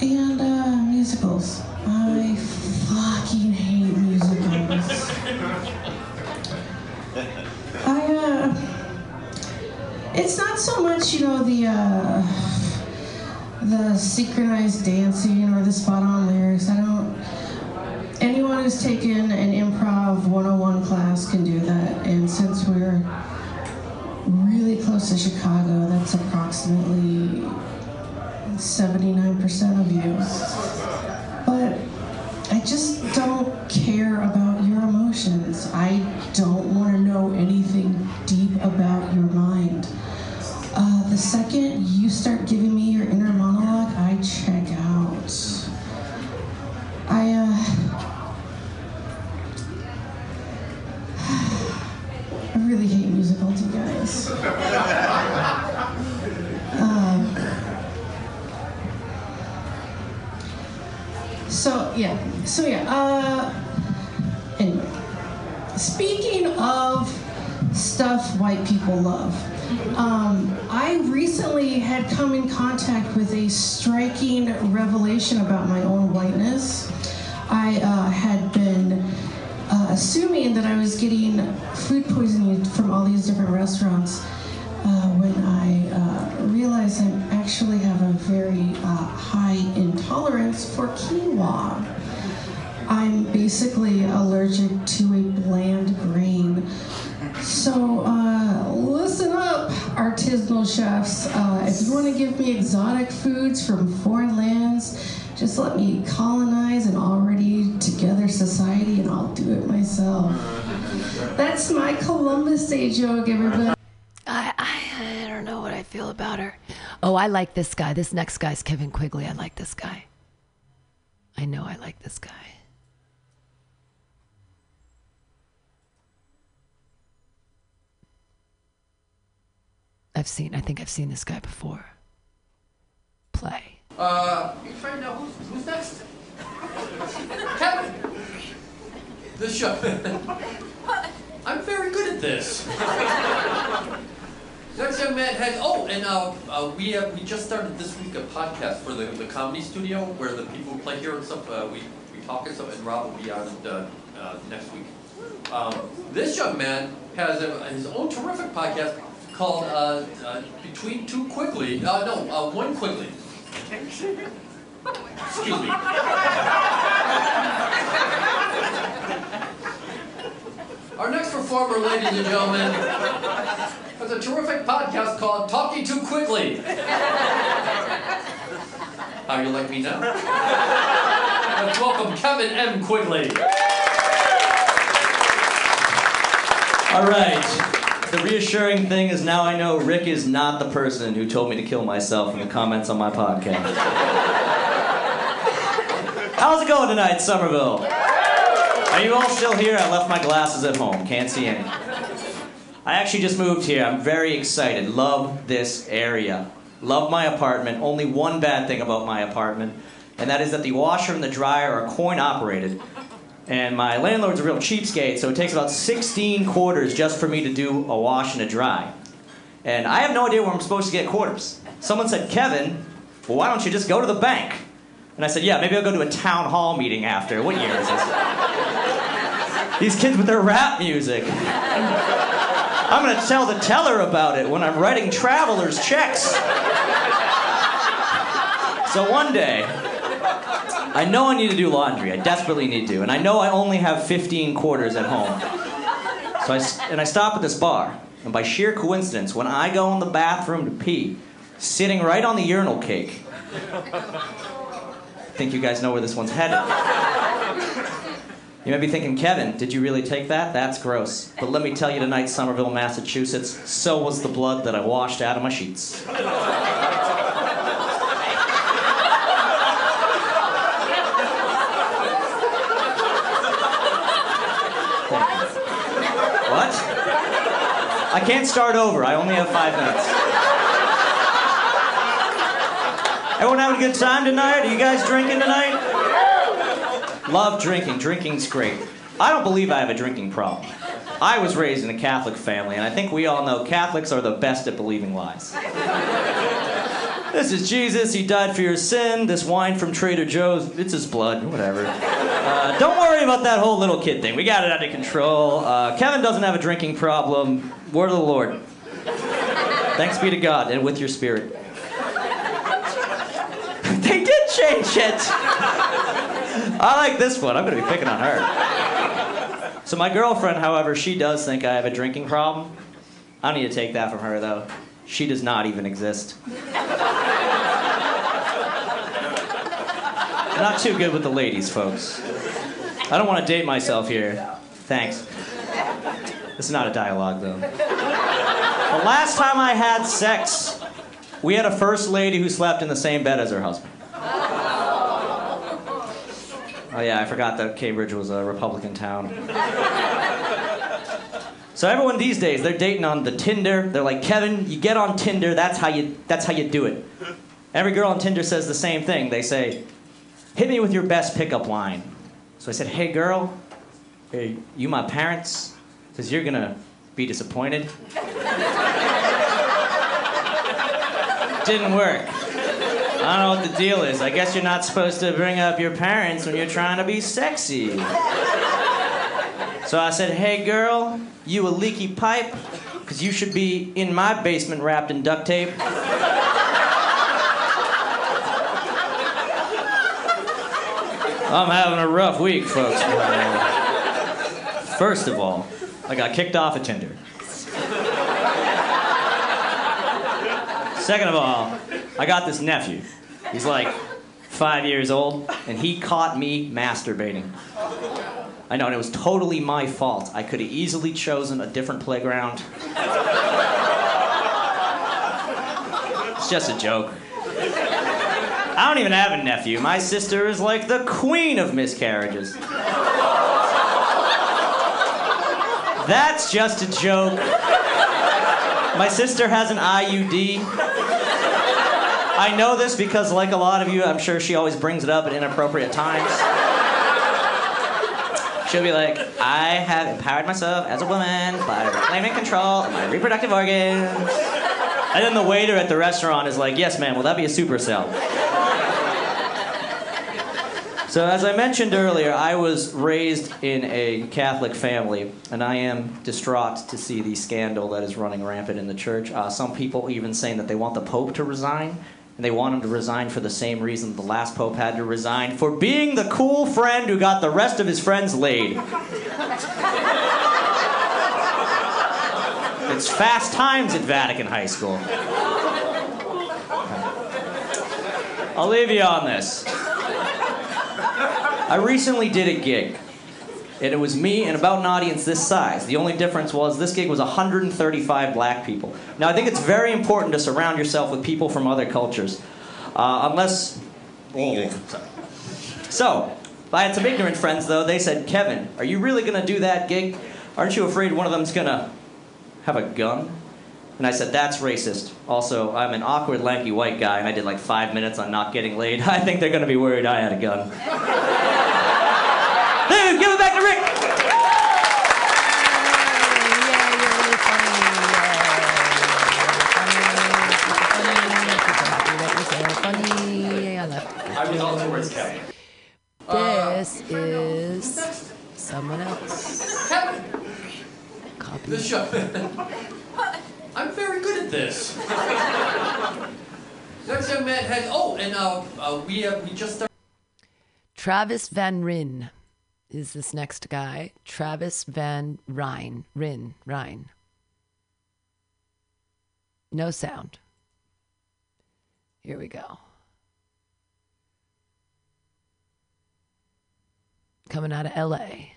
And uh, musicals. I fucking hate musicals. I, uh, it's not so much, you know, the, uh, the synchronized dancing or the spot-on lyrics. I don't... Anyone who's taken an improv one oh one class can do that, and since we're really close to Chicago, that's approximately seventy-nine percent of you. But I just don't care about your emotions. I don't want to know anything deep about your mind. Uh, the second you start giving me your inner monologue, I check out. I, uh, I really hate musicals, you guys. Uh, so, yeah. So, yeah. Uh, anyway. Speaking of stuff white people love, um, I recently had come in contact with a striking revelation about my own whiteness. I uh, had been uh, assuming that I was getting food poisoning from all these different restaurants uh, when I uh, realized I actually have a very uh, high intolerance for quinoa. I'm basically allergic to a bland grain. So uh, listen up, artisanal chefs. Uh, if you want to give me exotic foods from foreign lands, just let me colonize an already together society and I'll do it myself. That's my Columbus Day joke, everybody. I, I, I don't know what I feel about her. Oh, I like this guy. This next guy's Kevin Quigley. I like this guy. I know I like this guy. I've seen, I think I've seen this guy before. Play. Uh, you trying to know who's, who's next? Kevin! This show. I'm very good at this. Next young man has, oh, and uh, uh, we have, we just started this week a podcast for the, the comedy studio where the people who play here and stuff, uh, we, we talk and stuff, and Rob will be on it uh, uh, next week. Um, this young man has a, his own terrific podcast called uh, uh, Between Two Quigley, uh, no, uh, One Quigley. Excuse me. Our next performer, ladies and gentlemen, has a terrific podcast called Talking Too Quickly. How you like me now? Let's welcome Kevin M. Quigley. All right. The reassuring thing is now I know Rick is not the person who told me to kill myself in the comments on my podcast. How's it going tonight, Somerville? Are you all still here? I left my glasses at home. Can't see any. I actually just moved here. I'm very excited. Love this area. Love my apartment. Only one bad thing about my apartment, and that is that the washer and the dryer are coin-operated. And my landlord's a real cheapskate, so it takes about sixteen quarters just for me to do a wash and a dry. And I have no idea where I'm supposed to get quarters. Someone said, Kevin, well, why don't you just go to the bank? And I said, yeah, maybe I'll go to a town hall meeting after. What year is this? These kids with their rap music. I'm going to tell the teller about it when I'm writing traveler's checks. So one day, I know I need to do laundry. I desperately need to. And I know I only have fifteen quarters at home. So I, and I stop at this bar. And by sheer coincidence, when I go in the bathroom to pee, sitting right on the urinal cake. I think you guys know where this one's headed. You may be thinking, Kevin, did you really take that? That's gross. But let me tell you tonight, Somerville, Massachusetts, so was the blood that I washed out of my sheets. What? I can't start over. I only have five minutes. Everyone having a good time tonight? Are you guys drinking tonight? Love drinking. Drinking's great. I don't believe I have a drinking problem. I was raised in a Catholic family, and I think we all know Catholics are the best at believing lies. This is Jesus. He died for your sin. This wine from Trader Joe's, it's his blood, whatever. Uh, don't worry about that whole little kid thing. We got it under control. Uh, Kevin doesn't have a drinking problem. Word of the Lord. Thanks be to God and with your spirit. They did change it. I like this one. I'm going to be picking on her. So my girlfriend, however, she does think I have a drinking problem. I don't need to take that from her, though. She does not even exist. Not too good with the ladies, folks. I don't want to date myself here. Thanks. This is not a dialogue, though. The last time I had sex, we had a first lady who slept in the same bed as her husband. Oh, yeah, I forgot that Cambridge was a Republican town. So everyone these days, they're dating on the Tinder. They're like, Kevin, you get on Tinder, that's how you that's how you do it. Every girl on Tinder says the same thing. They say, hit me with your best pickup line. So I said, hey girl, hey, you my parents? Because you're gonna be disappointed. Didn't work. I don't know what the deal is. I guess you're not supposed to bring up your parents when you're trying to be sexy. So I said, hey girl, you a leaky pipe? Because you should be in my basement wrapped in duct tape. I'm having a rough week, folks. First of all, I got kicked off of Tinder. Second of all, I got this nephew. He's like five years old, and he caught me masturbating. I know, and it was totally my fault. I could have easily chosen a different playground. It's just a joke. I don't even have a nephew. My sister is like the queen of miscarriages. That's just a joke. My sister has an I U D. I know this because, like a lot of you, I'm sure she always brings it up at inappropriate times. She'll be like, I have empowered myself as a woman by reclaiming control of my reproductive organs. And then the waiter at the restaurant is like, yes, ma'am, will that be a supercell? So as I mentioned earlier, I was raised in a Catholic family, and I am distraught to see the scandal that is running rampant in the church. Uh, some people even saying that they want the Pope to resign, and they want him to resign for the same reason the last Pope had to resign, for being the cool friend who got the rest of his friends laid. It's fast times at Vatican High School. I'll leave you on this. I recently did a gig, and it was me and about an audience this size. The only difference was this gig was one hundred thirty-five black people. Now, I think it's very important to surround yourself with people from other cultures. Uh, unless... So, I had some ignorant friends, though. They said, Kevin, are you really going to do that gig? Aren't you afraid one of them's going to have a gun? And I said, that's racist. Also, I'm an awkward, lanky white guy, and I did like five minutes on not getting laid. I think they're going to be worried I had a gun. Dude, give it back to Rick! I was all towards Kevin. This is someone else. Copy. The show. I'm very good at this. Next young man had, oh, and uh, uh, we have, we just started. Travis Van Ryde is this next guy. Travis Van Ryde. Ryde. Ryde. No sound. Here we go. Coming out of L A.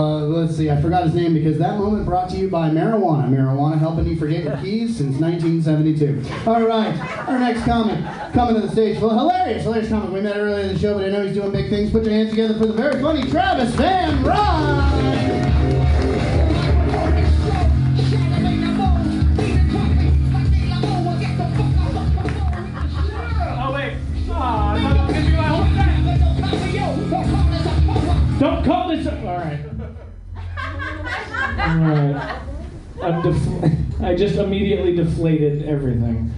Uh, let's see, I forgot his name because that moment brought to you by marijuana. Marijuana helping you forget your keys since nineteen seventy-two. All right, our next comic coming to the stage. Well, hilarious, hilarious comic. We met earlier in the show, but I know he's doing big things. Put your hands together for the very funny Travis Van Ryde. Oh, wait. Oh, don't call this a... All right. All right. I'm def- I just immediately deflated everything.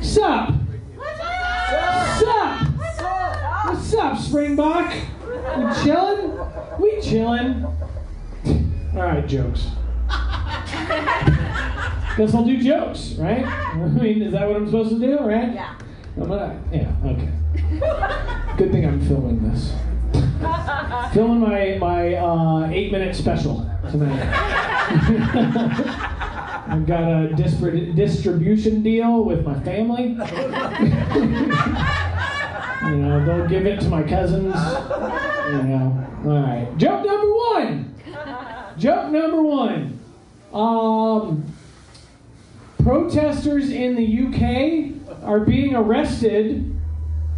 Sup? What's up? Sup? What's up? What's up, Springbok? We chillin'? We chillin'. All right, jokes. Guess I'll do jokes, right? I mean, is that what I'm supposed to do, right? Yeah. I'm gonna, yeah, okay. Good thing I'm filming this. Filming my, my uh, eight-minute special tonight. I've got a distrib- distribution deal with my family. You know, they'll give it to my cousins. You know, all right. Joke number one. Joke number one. Um, protesters in the U K are being arrested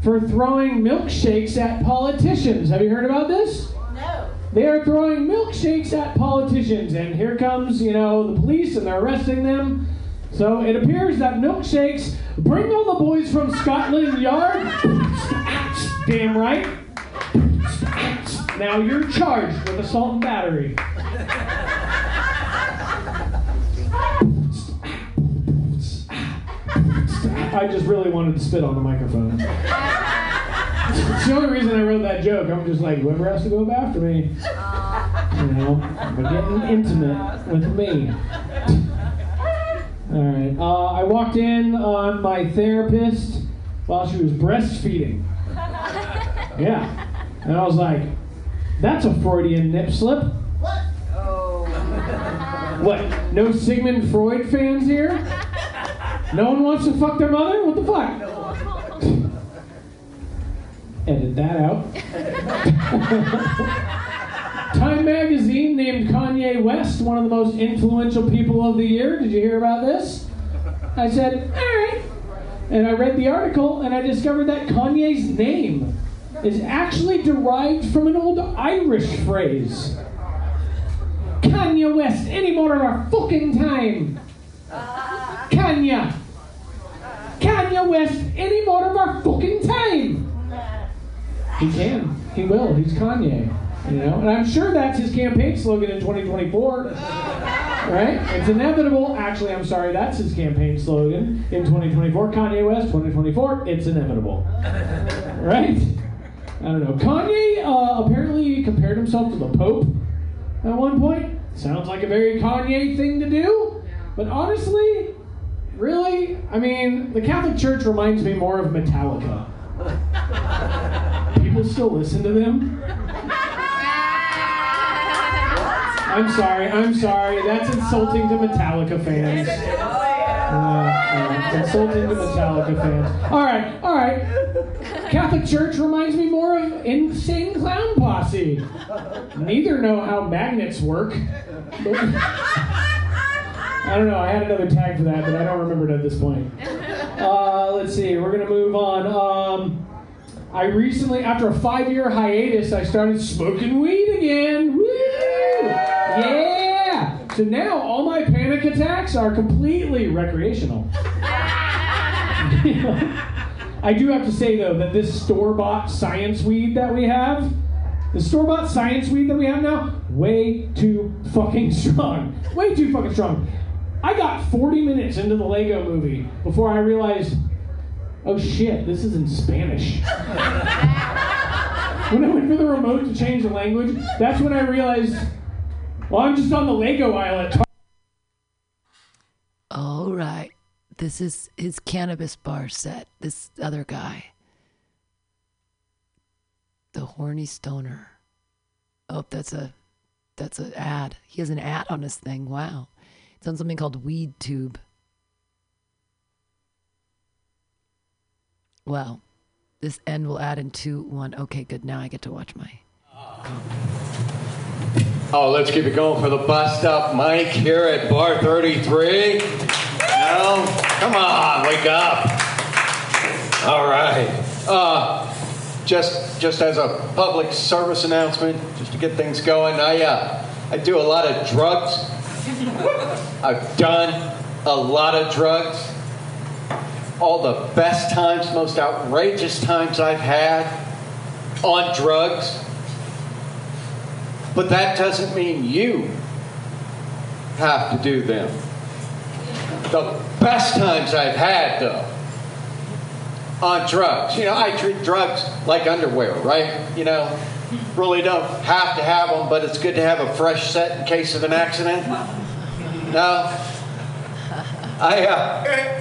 for throwing milkshakes at politicians. Have you heard about this? No. They are throwing milkshakes at politicians, and here comes, you know, the police, and they're arresting them. So it appears that milkshakes bring all the boys from Scotland Yard. Damn right. Now you're charged with assault and battery. I just really wanted to spit on the microphone. It's the only reason I wrote that joke. I'm just like, whoever has to go after me. You know, they're getting intimate with me. All right. Uh, I walked in on my therapist while she was breastfeeding. Yeah. And I was like, that's a Freudian nip slip. What? Oh. What? No Sigmund Freud fans here? No one wants to fuck their mother? What the fuck? No. Edit that out. Time magazine named Kanye West one of the most influential people of the year. Did you hear about this? I said, all right. And I read the article, and I discovered that Kanye's name is actually derived from an old Irish phrase. Kanye West, any more of our fucking time. Kanye. Kanye West, any more of our fucking time. He can. He will. He's Kanye. You know? And I'm sure that's his campaign slogan in twenty twenty-four. Right? It's inevitable. Actually, I'm sorry, that's his campaign slogan in twenty twenty-four. Kanye West, twenty twenty-four, it's inevitable. Right? I don't know. Kanye uh, apparently compared himself to the Pope at one point. Sounds like a very Kanye thing to do. But honestly, really, I mean, the Catholic Church reminds me more of Metallica. People still listen to them? I'm sorry, I'm sorry. That's insulting to Metallica fans. Uh, uh, insulting to Metallica fans. All right, all right. Catholic Church reminds me more of Insane Clown Posse. Neither know how magnets work. I don't know, I had another tag for that, but I don't remember it at this point. Uh, let's see, we're gonna move on. Um, I recently, after a five-year hiatus, I started smoking weed again. Woo! Yeah! So now all my panic attacks are completely recreational. I do have to say, though, that this store-bought science weed that we have, the store-bought science weed that we have now, way too fucking strong. Way too fucking strong. I got forty minutes into the Lego movie before I realized, oh shit, this is in Spanish. When I went for the remote to change the language, that's when I realized, Well, I'm just on the Lego aisle at... All right. This is his cannabis bar set. This other guy. The horny stoner. Oh, that's a that's an ad. He has an ad on his thing. Wow. It's on something called Weed Tube. Wow. This end will add in two, one. Okay, good. Now I get to watch my... Oh, let's keep it going for the bus stop mic here at Bar thirty-three. Now, come on, wake up. All right. Uh, just just as a public service announcement, just to get things going, I, uh, I do a lot of drugs. I've done a lot of drugs. All the best times, most outrageous times I've had on drugs. But that doesn't mean you have to do them. The best times I've had, though, on drugs. You know, I treat drugs like underwear, right? You know, really don't have to have them, but it's good to have a fresh set in case of an accident. No? I, uh...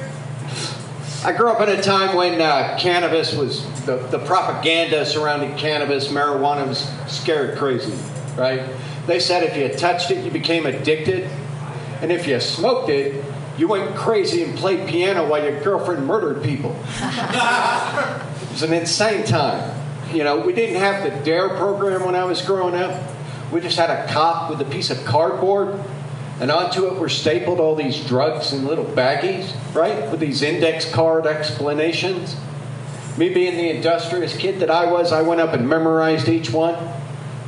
I grew up in a time when uh, cannabis was, the, the propaganda surrounding cannabis, marijuana was scared crazy, right? They said if you touched it, you became addicted. And if you smoked it, you went crazy and played piano while your girlfriend murdered people. It was an insane time. You know, we didn't have the DARE program when I was growing up. We just had a cop with a piece of cardboard. And onto it were stapled all these drugs in little baggies, right? With these index card explanations. Me being the industrious kid that I was, I went up and memorized each one. I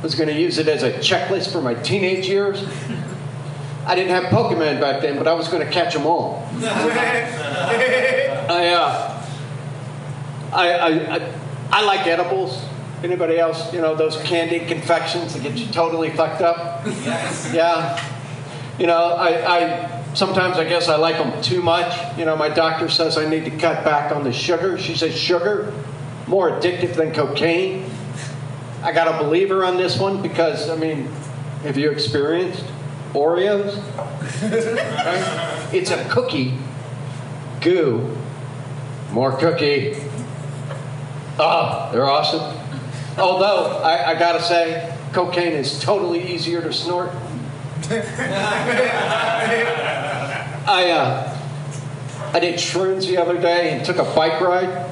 was going to use it as a checklist for my teenage years. I didn't have Pokemon back then, but I was going to catch them all. I, uh, I, I, I, I like edibles. Anybody else, you know, those candy confections that get you totally fucked up? Yes. Yeah. You know, I, I sometimes I guess I like them too much. You know, my doctor says I need to cut back on the sugar. She says sugar, more addictive than cocaine. I gotta believe her on this one because, I mean, have you experienced Oreos? Right? It's a cookie. Goo. More cookie. Oh, they're awesome. Although, I, I gotta say, cocaine is totally easier to snort. I uh, I did shrooms the other day and took a bike ride,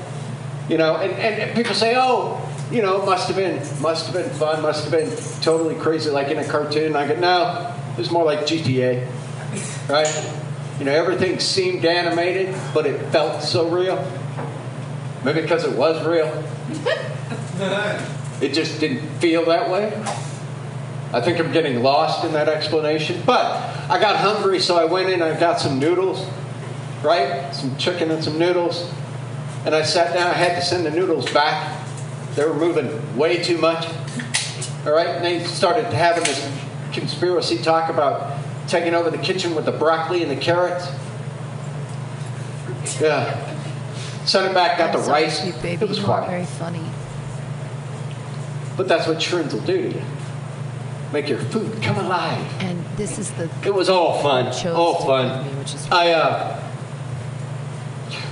you know, and, and, and people say, oh, you know, must have been, must have been fun, must have been totally crazy, like in a cartoon. I go, no, it was more like G T A, right? You know, everything seemed animated, but it felt so real. Maybe because it was real. It just didn't feel that way. I think I'm getting lost in that explanation. But I got hungry, so I went in and I got some noodles, right? Some chicken and some noodles. And I sat down. I had to send the noodles back. They were moving way too much. All right? And they started having this conspiracy talk about taking over the kitchen with the broccoli and the carrots. Yeah. Sent it back, got the rice. It was quite very funny. But that's what shrooms will do to you. Make your food come alive. And this is the... It was all fun. All fun. Me, which is I, uh...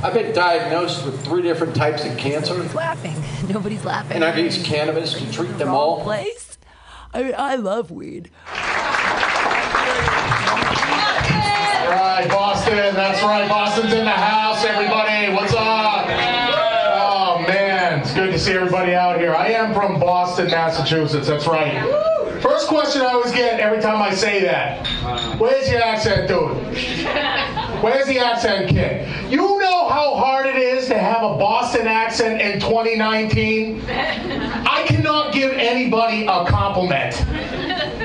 I've been diagnosed with three different types of cancer. Nobody's laughing. Nobody's laughing. And I've used cannabis to treat them all. Place. I mean, I love weed. All right, Boston. That's right. Boston's in the house, everybody. What's up? Oh, man. It's good to see everybody out here. I am from Boston, Massachusetts. That's right. First question I always get every time I say that, where's your accent dude? Where's the accent kid? You know how hard it is to have a Boston accent in twenty nineteen? I cannot give anybody a compliment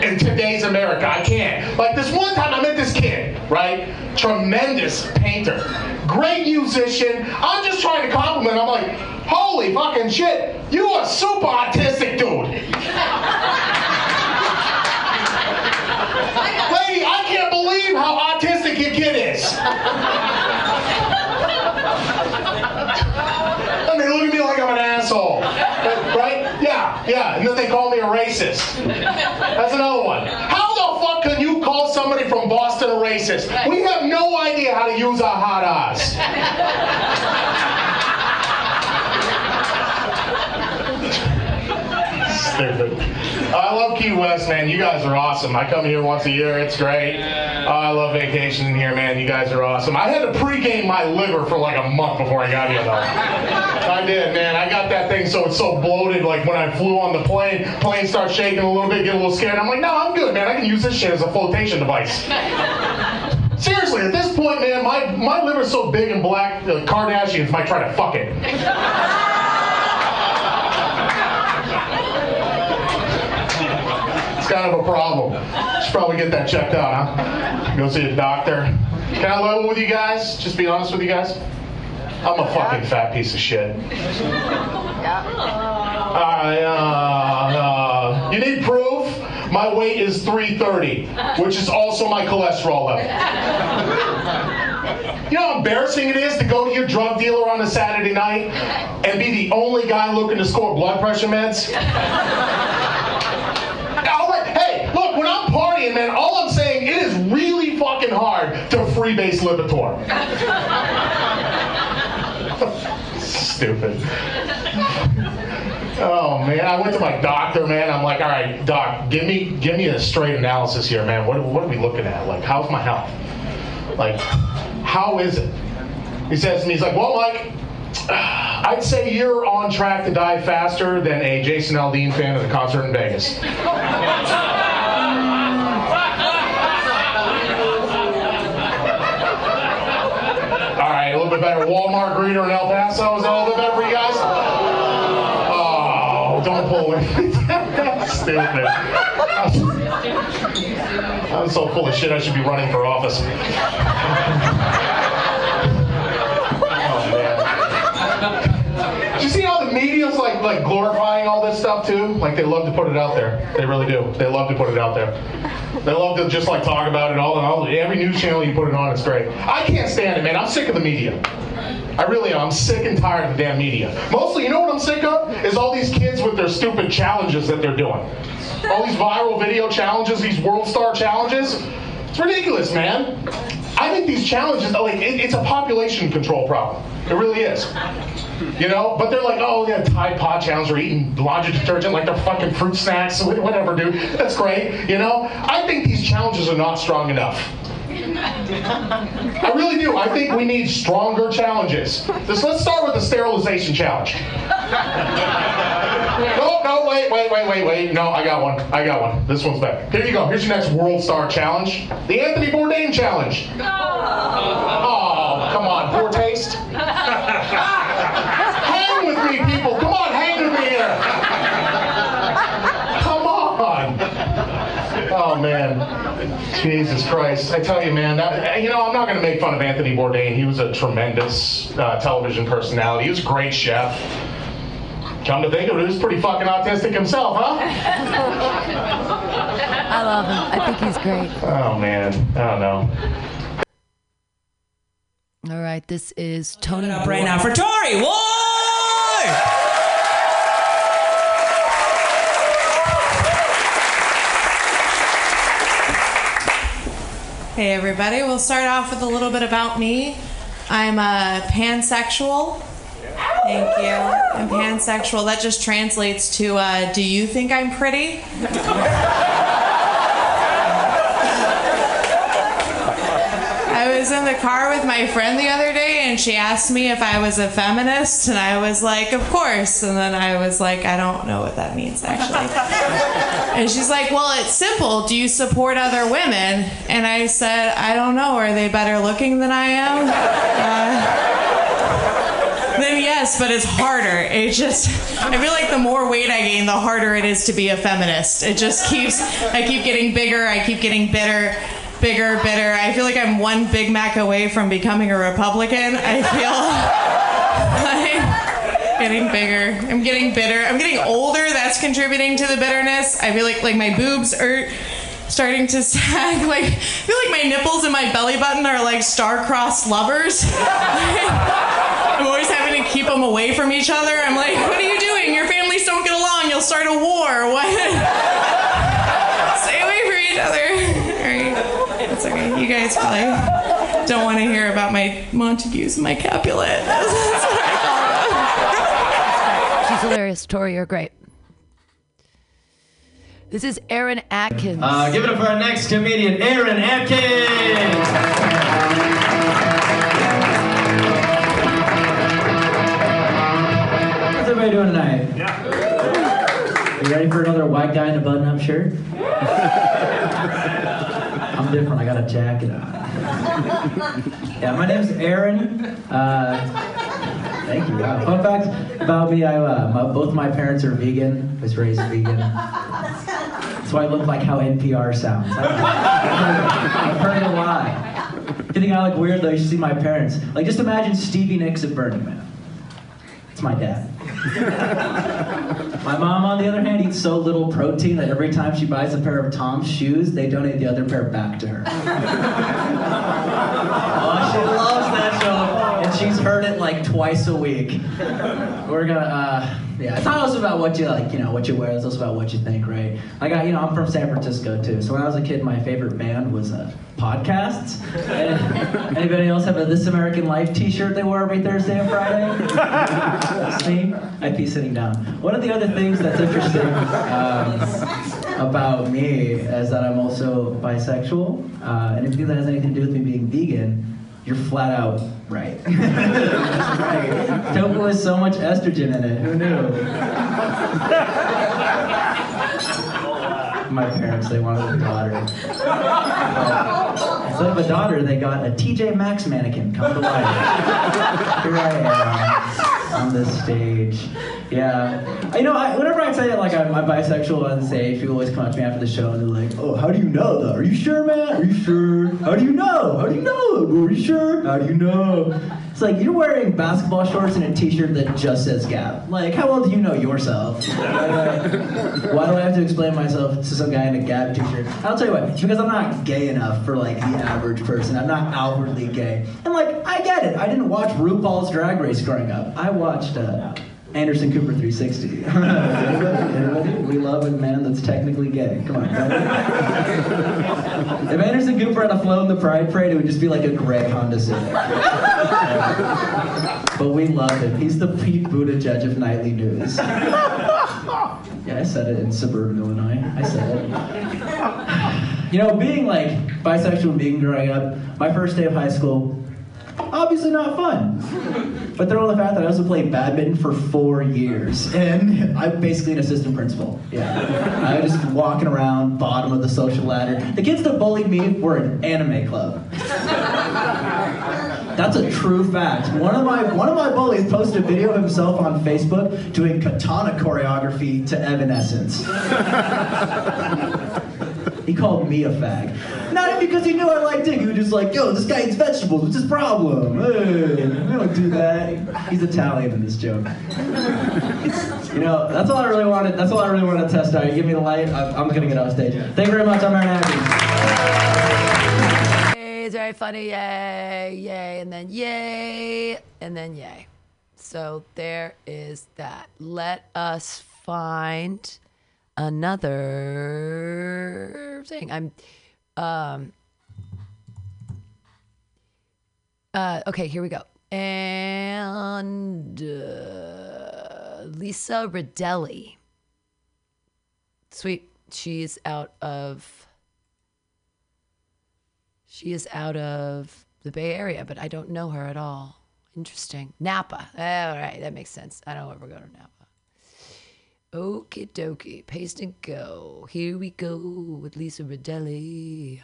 in today's America. I can't. Like this one time I met this kid, right? Tremendous painter. Great musician. I'm just trying to compliment. I'm like, holy fucking shit, you are a super artistic dude. Lady, I can't believe how autistic your kid is. I mean, look at me like I'm an asshole. But, right? Yeah, yeah. And then they call me a racist. That's another one. How the fuck could basis. Right. We have no idea how to use our hard R's. Stupid. I love Key West, man. You guys are awesome. I come here once a year. It's great. Uh, I love vacationing here, man. You guys are awesome. I had to pregame my liver for like a month before I got here, though. I did, man. I got that thing so it's so bloated. Like when I flew on the plane, plane starts shaking a little bit, get a little scared. I'm like, no, I'm good, man. I can use this shit as a flotation device. Seriously, at this point, man, my my liver's so big and black, the Kardashians might try to fuck it. Kind of a problem. Should probably get that checked out, huh? Go see a doctor. Can I level with you guys? Just be honest with you guys. I'm a fucking fat piece of shit. I, uh, uh, you need proof? My weight is three thirty, which is also my cholesterol level. You know how embarrassing it is to go to your drug dealer on a Saturday night and be the only guy looking to score blood pressure meds? Partying, man, all I'm saying, it is really fucking hard to freebase Lipitor. Stupid. Oh man, I went to my doctor, man. I'm like, all right, doc, give me give me a straight analysis here, man. What what are we looking at? Like, how's my health? Like, how is it? He says to me, he's like, well, Mike, I'd say you're on track to die faster than a Jason Aldean fan at a concert in Vegas. A little bit better Walmart greeter in El Paso. Is that a little bit better for you guys? Oh, don't pull it. That's stupid. I'm so full of shit, I should be running for office. Oh, man. Do you see how the media's like, like glorifying all this stuff, too? Like, they love to put it out there. They really do. They love to put it out there. They love to just like talk about it all, and all every news channel you put it on, it's great. I can't stand it, man. I'm sick of the media. I really am. I'm sick and tired of the damn media. Mostly, you know what I'm sick of? Is all these kids with their stupid challenges that they're doing. All these viral video challenges, these world star challenges. It's ridiculous, man. I think these challenges, like, it, it's a population control problem. It really is. You know? But they're like, oh, yeah, Tide Pod challenge, or eating laundry detergent like they're fucking fruit snacks, whatever, dude. That's great, you know? I think these challenges are not strong enough. I really do. I think we need stronger challenges. Just, let's start with the sterilization challenge. No, no, wait, wait, wait, wait, wait. No, I got one. I got one. This one's better. Here you go. Here's your next World Star Challenge. The Anthony Bourdain Challenge. Oh, oh come on. Poor taste. Hang with me, people. Come on, hang with me here. Come on. Oh, man. Jesus Christ. I tell you, man, that, you know, I'm not going to make fun of Anthony Bourdain. He was a tremendous uh, television personality. He was a great chef. Come to think of it, he was pretty fucking autistic himself, huh? I love him. I think he's great. Oh, man. I don't know. All right, this is Tony. Up right now for Tori. Whoa! Hey, everybody. We'll start off with a little bit about me. I'm a pansexual. Thank you. I'm pansexual. That just translates to, uh, do you think I'm pretty? I was in the car with my friend the other day, and she asked me if I was a feminist, and I was like, of course. And then I was like, I don't know what that means, actually. And she's like, well, it's simple. Do you support other women? And I said, I don't know. Are they better looking than I am? Uh, Then yes, but it's harder. It just, I feel like the more weight I gain, the harder it is to be a feminist. It just keeps, I keep getting bigger, I keep getting bitter, bigger, bitter. I feel like I'm one Big Mac away from becoming a Republican. I feel like getting bigger. I'm getting bitter. I'm getting older. That's contributing to the bitterness. I feel like, like my boobs are starting to sag. Like, I feel like my nipples and my belly button are like star-crossed lovers. I'm always having to keep them away from each other. I'm like, what are you doing? Your families don't get along. You'll start a war. What? Stay away from each other. All right. That's okay. You guys probably don't want to hear about my Montagues and my Capulet. That's what I call them. She's hilarious, Tori. You're great. This is Aaron Atkins. Uh, give it up for our next comedian, Aaron Atkins. How's everybody doing tonight? Yeah. You ready for another white guy in a button-up shirt? I'm different. I got a jacket on. Yeah, my name's Aaron. Uh, thank you. Wow. Fun fact about me: I uh, my, both my parents are vegan. I was raised vegan. So I look like how N P R sounds. I've heard, I've heard a lot. Getting I look weird though, you should see my parents. Like, just imagine Stevie Nicks at Burning Man. It's my dad. My mom, on the other hand, eats so little protein that every time she buys a pair of Tom's shoes, they donate the other pair back to her. Oh, she loves that show, and she's heard it like twice a week. We're gonna, uh, yeah, it's not also about what you like, you know, what you wear. It's also about what you think, right? Like, I, you know, I'm from San Francisco too. So when I was a kid, my favorite band was uh, podcasts. And anybody else have a This American Life T-shirt they wore every Thursday and Friday? See, I'd be sitting down. One of the other things that's interesting um, about me is that I'm also bisexual. Uh, and anything that has anything to do with me being vegan, you're flat out right. Right. Tofu has so much estrogen in it. Who knew? My parents, they wanted a daughter. Uh, instead of a daughter, they got a T J Maxx mannequin. Come to life. Here I am on this stage. Yeah. You know, I, whenever I say it, like, I'm, I'm bisexual on stage, people always come up to me after the show and they're like, "Oh, how do you know, though? Are you sure, man? Are you sure? How do you know? How do you know? Are you sure? How do you know?" It's like, you're wearing basketball shorts and a t-shirt that just says Gap. Like, how well do you know yourself? Why do I have to explain myself to some guy in a Gap t-shirt? I'll tell you what, it's because I'm not gay enough for, like, the average person. I'm not outwardly gay. And, like, I get it. I didn't watch RuPaul's Drag Race growing up. I watched, uh... Anderson Cooper three sixty. Everybody, we love a man that's technically gay. Come on. If Anderson Cooper had a flown the Pride Parade, it would just be like a gray Honda Civic. But we love him. He's the Pete Buttigieg of nightly news. Yeah, I said it in suburban Illinois. I said it. You know, being like bisexual and being growing up, my first day of high school, obviously not fun. But throw in the fact that I also played badminton for four years. And I'm basically an assistant principal. Yeah. I was just walking around, bottom of the social ladder. The kids that bullied me were an anime club. That's a true fact. One of my one of my bullies posted a video of himself on Facebook doing katana choreography to Evanescence. He called me a fag. Not because he knew I liked it. He was just like, "Yo, this guy eats vegetables. What's his problem? Hey, we don't do that." He's Italian in this joke. You know, that's all I really wanted. That's all I really wanted to test out. You give me the light. I'm, I'm gonna get off stage. Thank you very much. I'm Aaron Atkins. Yay! It's very funny. Yay! Yay! And then yay! And then yay! So there is that. Let us find another thing. I'm, um, uh, okay, here we go. And uh, Lisa Rodelli. Sweet. She's out of, she is out of the Bay Area, but I don't know her at all. Interesting. Napa. All right, that makes sense. I don't ever go to Napa. Okie dokie, paste and go. Here we go with Lisa Rodelli. Okay.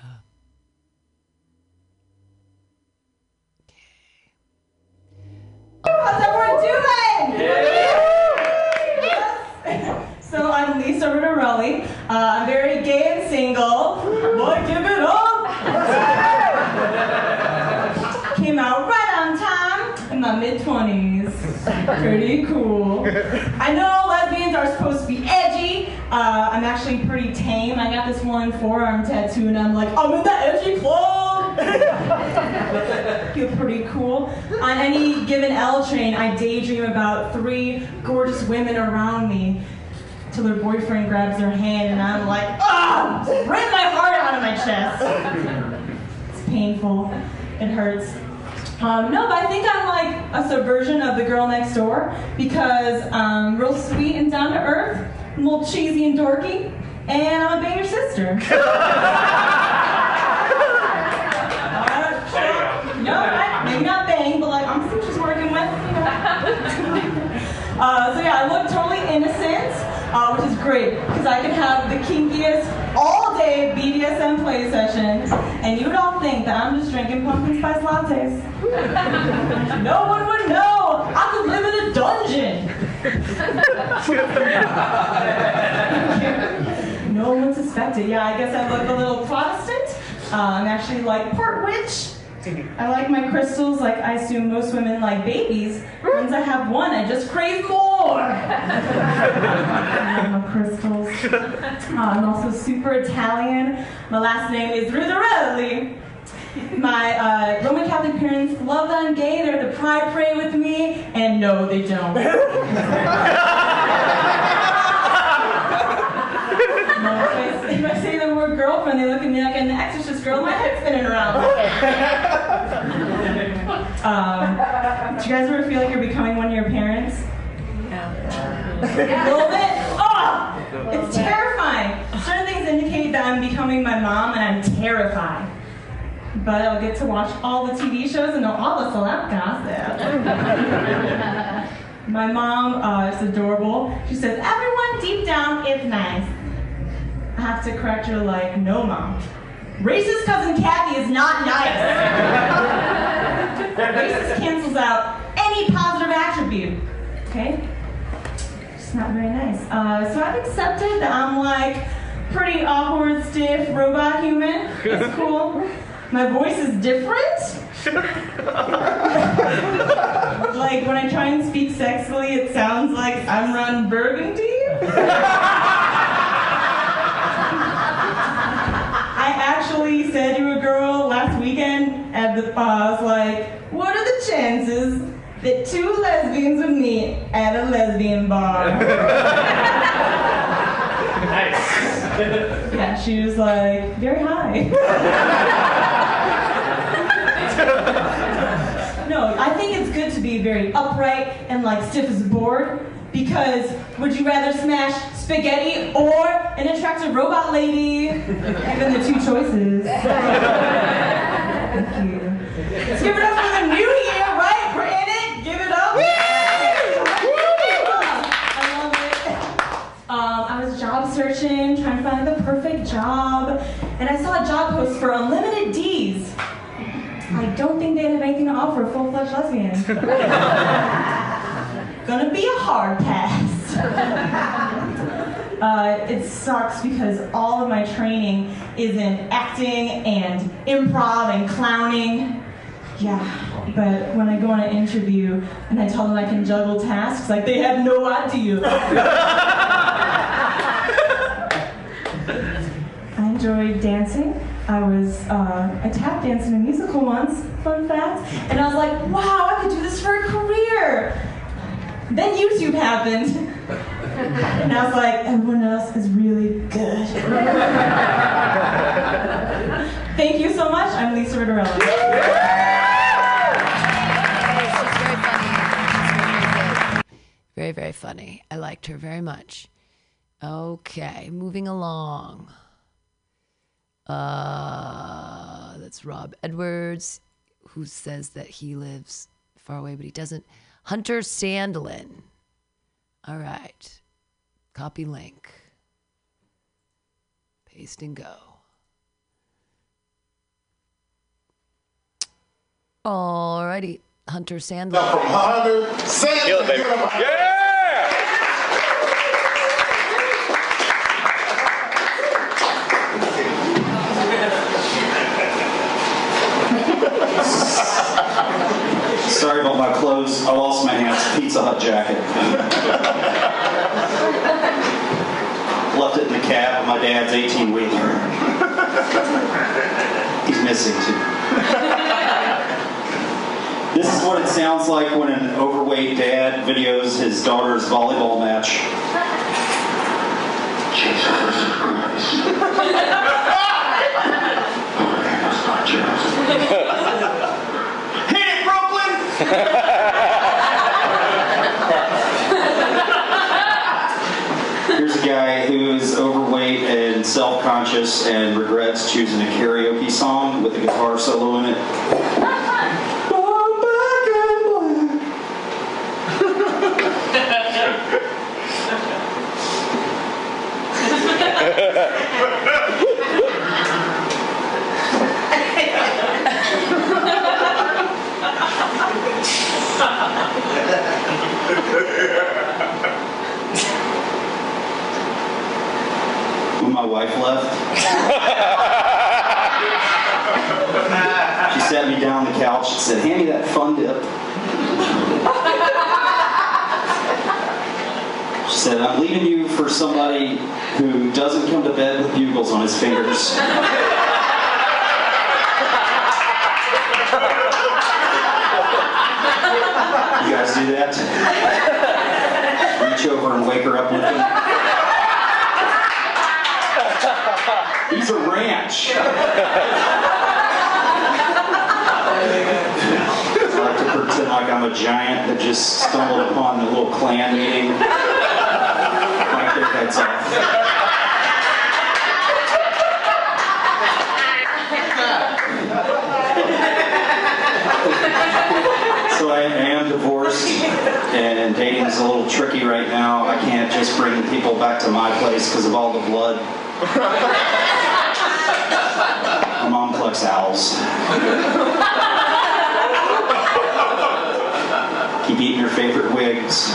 How's everyone doing? Yeah. So I'm Lisa Rodelli. Uh, I'm very gay and single. But give it up. Came out right on time in my mid twenties. Pretty cool. I know are supposed to be edgy. Uh, I'm actually pretty tame. I got this one forearm tattoo and I'm like, I'm in the edgy club! Feel pretty cool. On any given L train, I daydream about three gorgeous women around me till their boyfriend grabs their hand and I'm like, ah! Rip my heart out of my chest. It's painful. It hurts. Um, no, but I think I'm like a subversion of the girl next door because I'm real sweet and down to earth, I'm a little cheesy and dorky, and I'm a banger sister. uh, sure. No, I, maybe not bang, but like I'm just working with, you know. uh, so yeah, I look totally innocent, uh, which is great because I can have the kinkiest all-day B D S M play sessions, and you don't think that I'm just drinking pumpkin spice lattes. No one would know. I could live in a dungeon. No one would suspect it. Yeah, I guess I'm like a little Protestant. Uh, I'm actually like part witch. I like my crystals like I assume most women like babies. Once I have one, I just crave more. I love my crystals. Uh, I'm also super Italian. My last name is Rodelli. My uh, Roman Catholic parents love that I'm gay. They're at the pride parade with me, and no, they don't. No, if, I, if I say the word girlfriend, they look at me like an exorcist girl. My head's spinning around. um, do you guys ever feel like you're becoming one of your parents? Yeah. A little bit. Oh, it's terrifying. Certain things indicate that I'm becoming my mom, and I'm terrified. But I'll get to watch all the T V shows and know all the celeb gossip. My mom uh, is adorable. She says, everyone deep down is nice. I have to correct her like, no, Mom. Racist cousin Kathy is not nice. Racist cancels out any positive attribute. Okay? It's not very nice. Uh, so I've accepted that I'm like pretty awkward, stiff, robot human. It's cool. My voice is different. Like when I try and speak sexily, it sounds like I'm Ron Burgundy. I actually said to a girl last weekend at the pause, like, what are the chances that two lesbians would meet at a lesbian bar? Nice. Yeah, she was like, very high. No, I think it's good to be very upright and like stiff as a board because would you rather smash spaghetti or an attractive robot lady? Given the two choices. Thank you. Let's give it up for the new year, right? We're in it. Give it up. I love it. Um, I was job searching, trying to find the perfect job, and I saw a job post for Unlimited D's. I don't think they'd have anything to offer a full-fledged lesbian. Gonna be a hard pass. uh, it sucks because all of my training is in acting and improv and clowning. Yeah. But when I go on an interview and I tell them I can juggle tasks, like they have no idea. I enjoyed dancing. I was uh, a tap dancer in a musical once, fun fact, and I was like, wow, I could do this for a career. Then YouTube happened, and I was like, everyone else is really good. Thank you so much. I'm Lisa Rodelli. Very, very funny. I liked her very much. Okay, moving along. Uh, that's Rob Edwards, who says that he lives far away, but he doesn't. Hunter Sandlin. All right. Copy link. Paste and go. All righty. Hunter Sandlin. Now from Hunter Sandlin. Yeah! Sorry about my clothes. I lost my aunt's Pizza Hut jacket. Left it in the cab of my dad's eighteen-wheeler. He's missing too. This is what it sounds like when an overweight dad videos his daughter's volleyball match. Jesus Christ. Hit it, Brooklyn! Here's a guy who's overweight and self-conscious and regrets choosing a karaoke song with a guitar solo in it. When my wife left, she sat me down on the couch and said, hand me that fun dip. She said, I'm leaving you for somebody who doesn't come to bed with bugles on his fingers. You guys do that? Reach over and wake her up with him. He's a ranch. I like to pretend like I'm a giant that just stumbled upon the little clan meeting. Like their heads off. So I am divorced, and dating is a little tricky right now. I can't just bring people back to my place because of all the blood. My mom collects owls. Keep eating your favorite wigs.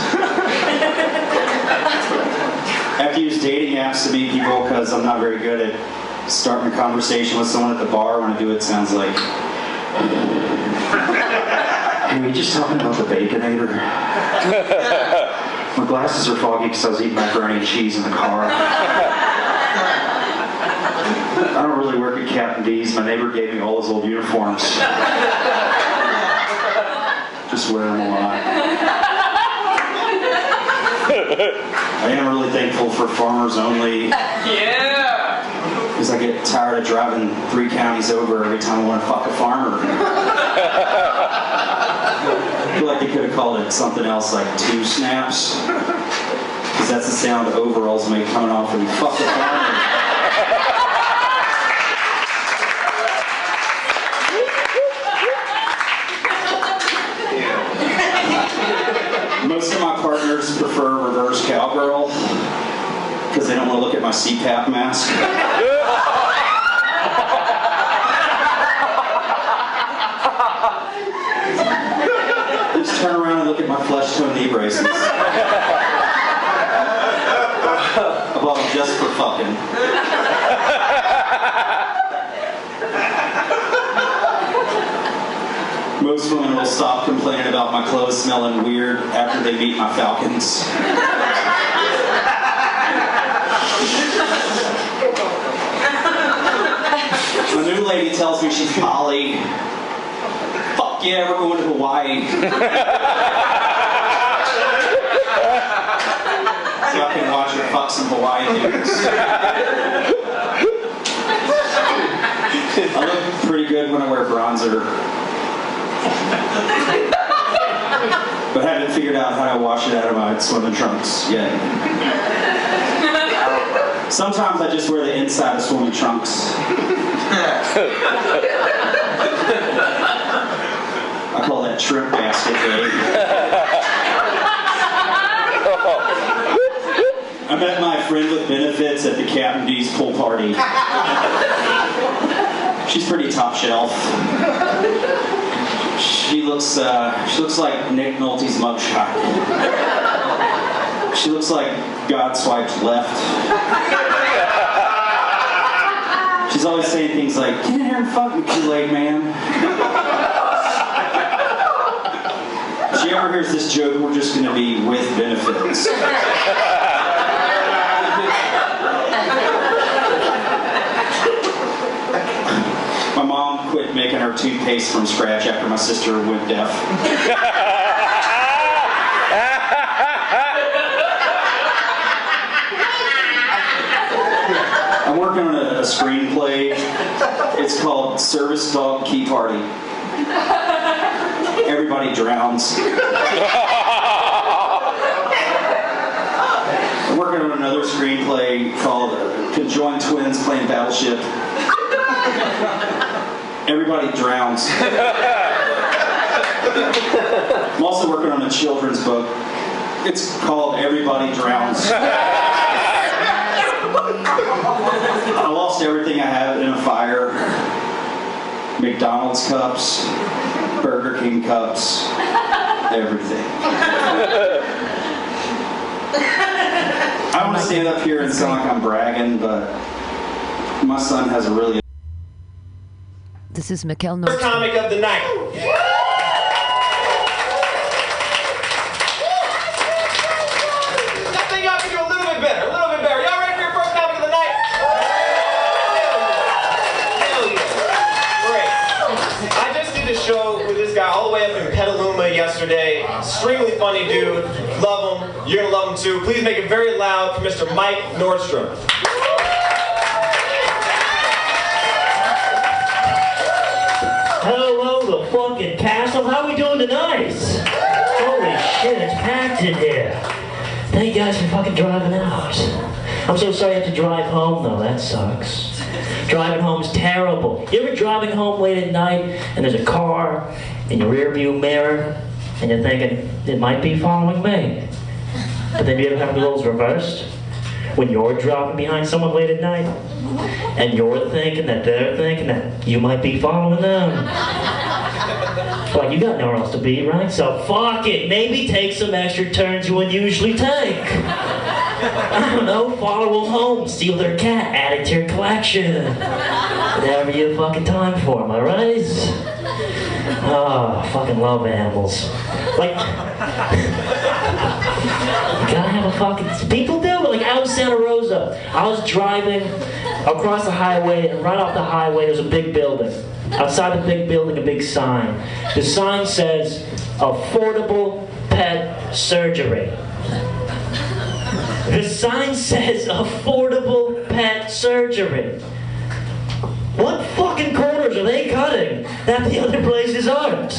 I have to use dating apps to meet people because I'm not very good at starting a conversation with someone at the bar. When I do, it sounds like... Are we just talking about the Baconator? My glasses are foggy because I was eating macaroni and cheese in the car. I don't really work at Captain D's. My neighbor gave me all his old uniforms. Just wear them a lot. I am really thankful for Farmers Only. Yeah! Because I get tired of driving three counties over every time I want to fuck a farmer. I feel like they could have called it something else, like two snaps. Because that's the sound overalls make coming off when you fuck the farmer. Yeah. Most of my partners prefer reverse cowgirl because they don't want to look at my C PAP mask. Turn around and look at my flesh-tone knee braces. I bought them just for fucking. Most women will stop complaining about my clothes smelling weird after they meet my falcons. My new lady tells me she's Polly. Yeah, we're going to Hawaii. So I can watch her fuck some Hawaii dudes. I look pretty good when I wear bronzer. But haven't figured out how to wash it out of my swimming trunks yet. Sometimes I just wear the inside of swimming trunks. I call that shrimp basket day. I met my friend with benefits at the Captain D's pool party. She's pretty top shelf. She looks, uh, she looks like Nick Nolte's mugshot. She looks like God swiped left. She's always saying things like, "Get in here and fuck me, Kool-Aid man." If she ever hears this joke, we're just going to be with benefits. My mom quit making her toothpaste from scratch after my sister went deaf. I'm working on a, a screenplay. It's called Service Dog Key Party. Everybody drowns. I'm working on another screenplay called Conjoined Twins Playing Battleship. Everybody drowns. I'm also working on a children's book. It's called Everybody Drowns. I lost everything I had in a fire. McDonald's cups, Burger King cups, everything. I want to stand up here and sound like I'm bragging, but my son has a really... This is Mel Nordstrom. Comic of the night. Yeah. Yesterday. Extremely funny dude. Love him. You're going to love him too. Please make it very loud for Mister Mike Nordstrom. Hello, the fucking castle. How are we doing tonight? Holy shit, it's packed in here. Thank you guys for fucking driving out. I'm so sorry I have to drive home though. That sucks. Driving home is terrible. You ever driving home late at night and there's a car in your rearview mirror, and you're thinking, it might be following me. But then you ever have the roles reversed? When you're dropping behind someone late at night, and you're thinking that they're thinking that you might be following them. Like, you got nowhere else to be, right? So fuck it, maybe take some extra turns you wouldn't usually take. I don't know, follow them home, steal their cat, add it to your collection. Whatever you have fucking time for, am I right? Oh, I fucking love animals. Like, you gotta have a fucking... People do it. Like, out in Santa Rosa, I was driving across the highway, and right off the highway, there's a big building. Outside the big building, a big sign. The sign says, affordable pet surgery. The sign says, affordable pet surgery. What fucking corners are they cutting that the other places aren't?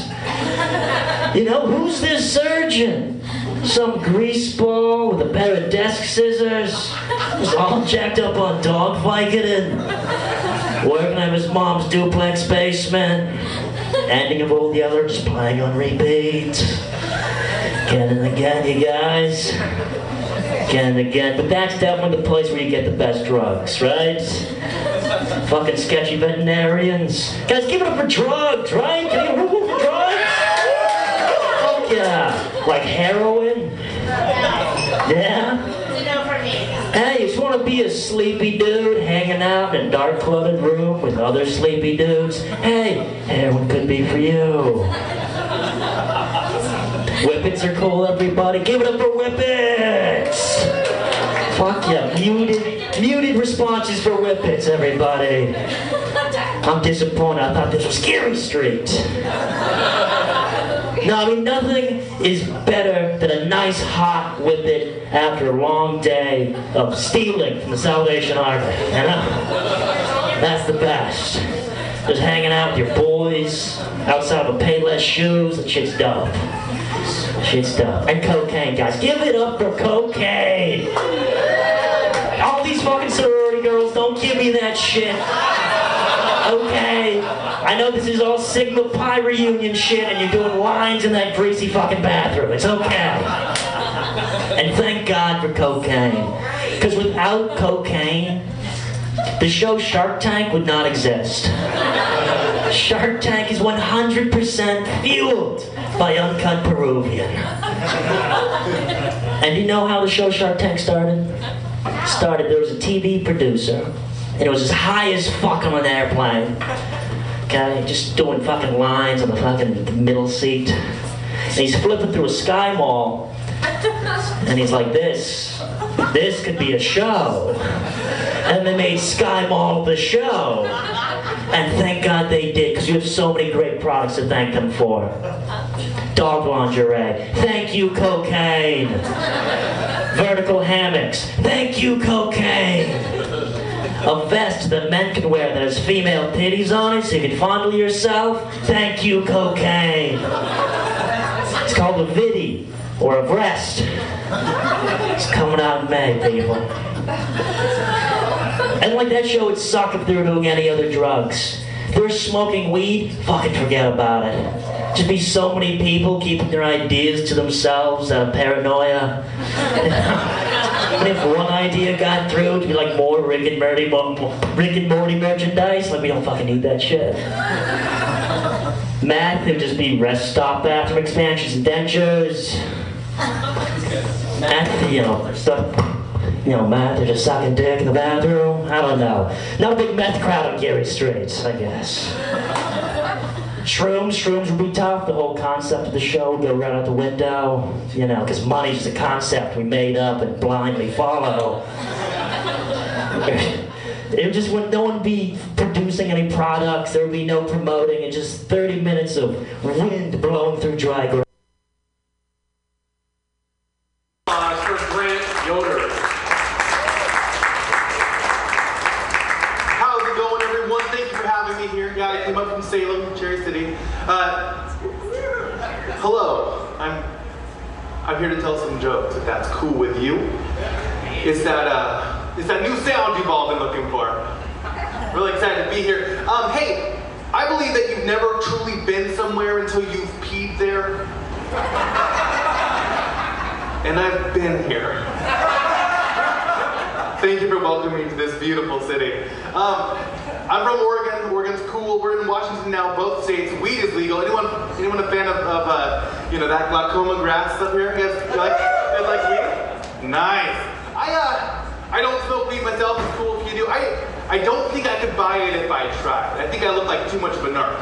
You know, who's this surgeon? Some greaseball with a pair of desk scissors? Just all jacked up on dog Vicodin? Working at his mom's duplex basement? Ending of all the other, just playing on repeat? Get it again, you guys. Again and again, but that's definitely the place where you get the best drugs, right? Fucking sketchy veterinarians. Guys, give it up for drugs, right? Can you give it up for drugs? Fuck yeah. Like heroin? Yeah? Hey, you just want to be a sleepy dude hanging out in a dark, cluttered room with other sleepy dudes? Hey, heroin could be for you. Whippets are cool, everybody. Give it up for Whippets! Fuck yeah. Muted, muted responses for Whippets, everybody. I'm disappointed. I thought this was Scary Street. No, I mean, nothing is better than a nice hot Whippet after a long day of stealing from the Salvation Army. And uh, that's the best. Just hanging out with your boys outside of a Payless Shoes. That shit's dope. Shit stuff. And cocaine, guys. Give it up for cocaine. All these fucking sorority girls, don't give me that shit. Okay. I know this is all Sigma Pi reunion shit and you're doing lines in that greasy fucking bathroom. It's okay. And thank God for cocaine. Because without cocaine, the show Shark Tank would not exist. Shark Tank is one hundred percent fueled by Uncut Peruvian. And you know how the show Shark Tank started? Started, there was a T V producer, and it was as high as fuck on an airplane. Okay, just doing fucking lines on the fucking middle seat. And he's flipping through a SkyMall, and he's like, this, this could be a show. And they made SkyMall the show. And thank God they did, because you have so many great products to thank them for. Dog lingerie. Thank you, cocaine. Vertical hammocks. Thank you, cocaine. a vest that men can wear that has female titties on it so you can fondle yourself. Thank you, cocaine. It's called a viddy, or a breast. It's coming out in May, people. And like that show would suck if they were doing any other drugs. If they were smoking weed, fucking forget about it. Just be so many people keeping their ideas to themselves out of paranoia. And if one idea got through, it'd be like more Rick and Morty, Rick and Morty merchandise. Like, we don't fucking need that shit. Math, it would just be rest stop bathroom expansions and dentures. Math, you know, stuff. You know, math, they're just sucking dick in the bathroom. I don't know. No big meth crowd on Gary Street, I guess. Shrooms, shrooms would be tough. The whole concept of the show would go right out the window, you know, because money's just a concept we made up and blindly follow. It just wouldn't, no one be producing any products, there would be no promoting, and just thirty minutes of wind blowing through dry ground. Salem, Cherry City. Uh, hello. I'm I'm here to tell some jokes, if that's cool with you. It's that uh, it's that new sound you've all been looking for. Really excited to be here. Um, hey, I believe that you've never truly been somewhere until you've peed there. And I've been here. Thank you for welcoming me to this beautiful city. Um, I'm from Oregon. Oregon's cool. We're in Washington now. Both states, weed is legal. Anyone, anyone a fan of, of uh, you know, that glaucoma grass up here? Guys, like, guys like weed? Nice. I uh, I don't smoke weed myself. It's cool if you do. I, I don't think I could buy it if I tried. I think I look like too much of a narc.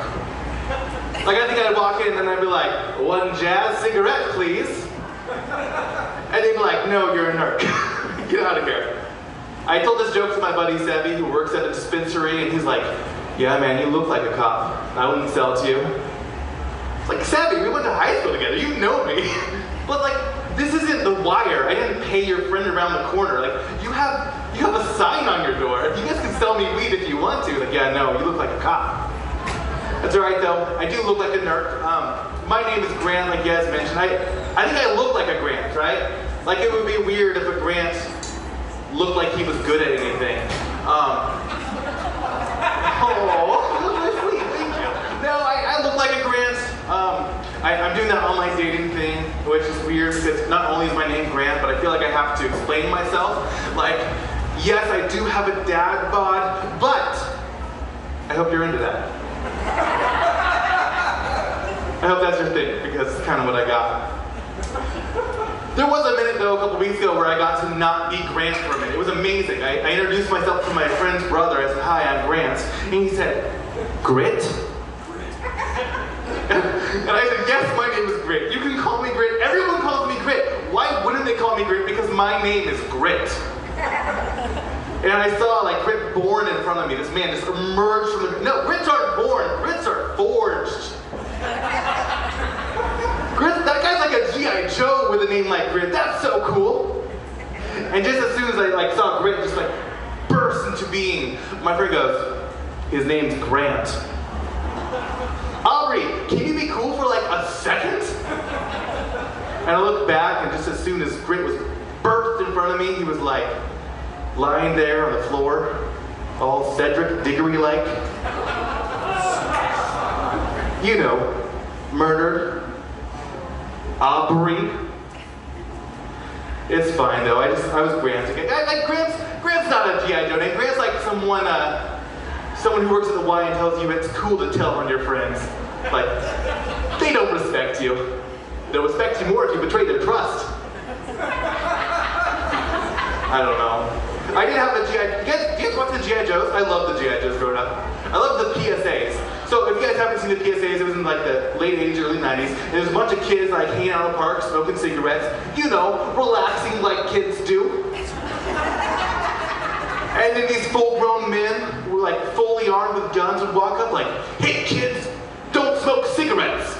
Like, I think I'd walk in and I'd be like, one jazz cigarette, please. And they'd be like, no, you're a narc. Get out of here. I told this joke to my buddy Sebby, who works at a dispensary, and he's like, yeah, man, you look like a cop. I wouldn't sell to you. It's like, Sebby, we went to high school together. You know me. But, like, this isn't The Wire. I didn't pay your friend around the corner. Like, you have you have a sign on your door. You guys can sell me weed if you want to. Like, yeah, no, you look like a cop. That's all right, though. I do look like a nerd. Um, my name is Grant, like Yaz mentioned. I, I think I look like a Grant, right? Like, it would be weird if a Grant looked like he was good at anything. Um, oh, sweet, thank you. No, I, I look like a Grant. Um, I, I'm doing that online dating thing, which is weird because not only is my name Grant, but I feel like I have to explain myself. Like, yes, I do have a dad bod, but I hope you're into that. I hope that's your thing, because it's kind of what I got. There was a minute, though, a couple weeks ago, where I got to not be Grant for a minute. It was amazing. I, I introduced myself to my friend's brother. I said, hi, I'm Grant. And he said, Grit? And I said, yes, my name is Grit. You can call me Grit. Everyone calls me Grit. Why wouldn't they call me Grit? Because my name is Grit. And I saw, like, Grit born in front of me. This man just emerged from the... No, Grits aren't born. Grits are forged. Grit, that guy's like a G I Joe with a name like Grit. That's so cool. And just as soon as I like saw Grit just like burst into being, my friend goes, his name's Grant. Aubrey, can you be cool for like a second? And I looked back, and just as soon as Grit was burst in front of me, he was like lying there on the floor, all Cedric Diggory-like. You know, murdered. Aubrey. It's fine though. I just I was Grant again. I, like Grant's Grant's not a G I Joe name. Grant's like someone uh someone who works at the Y and tells you it's cool to tell on your friends. Like, they don't respect you. They'll respect you more if you betray their trust. I don't know. I did have the G I Joe. You guys, you guys watch the G I Joes? I love the G I Joes growing up. I love the P S As. So if you guys haven't seen the P S As, it was in like the late eighties, early nineties, and there's a bunch of kids like hanging out in the park, smoking cigarettes, you know, relaxing like kids do. And then these full-grown men, who were like fully armed with guns, would walk up like, hey kids, don't smoke cigarettes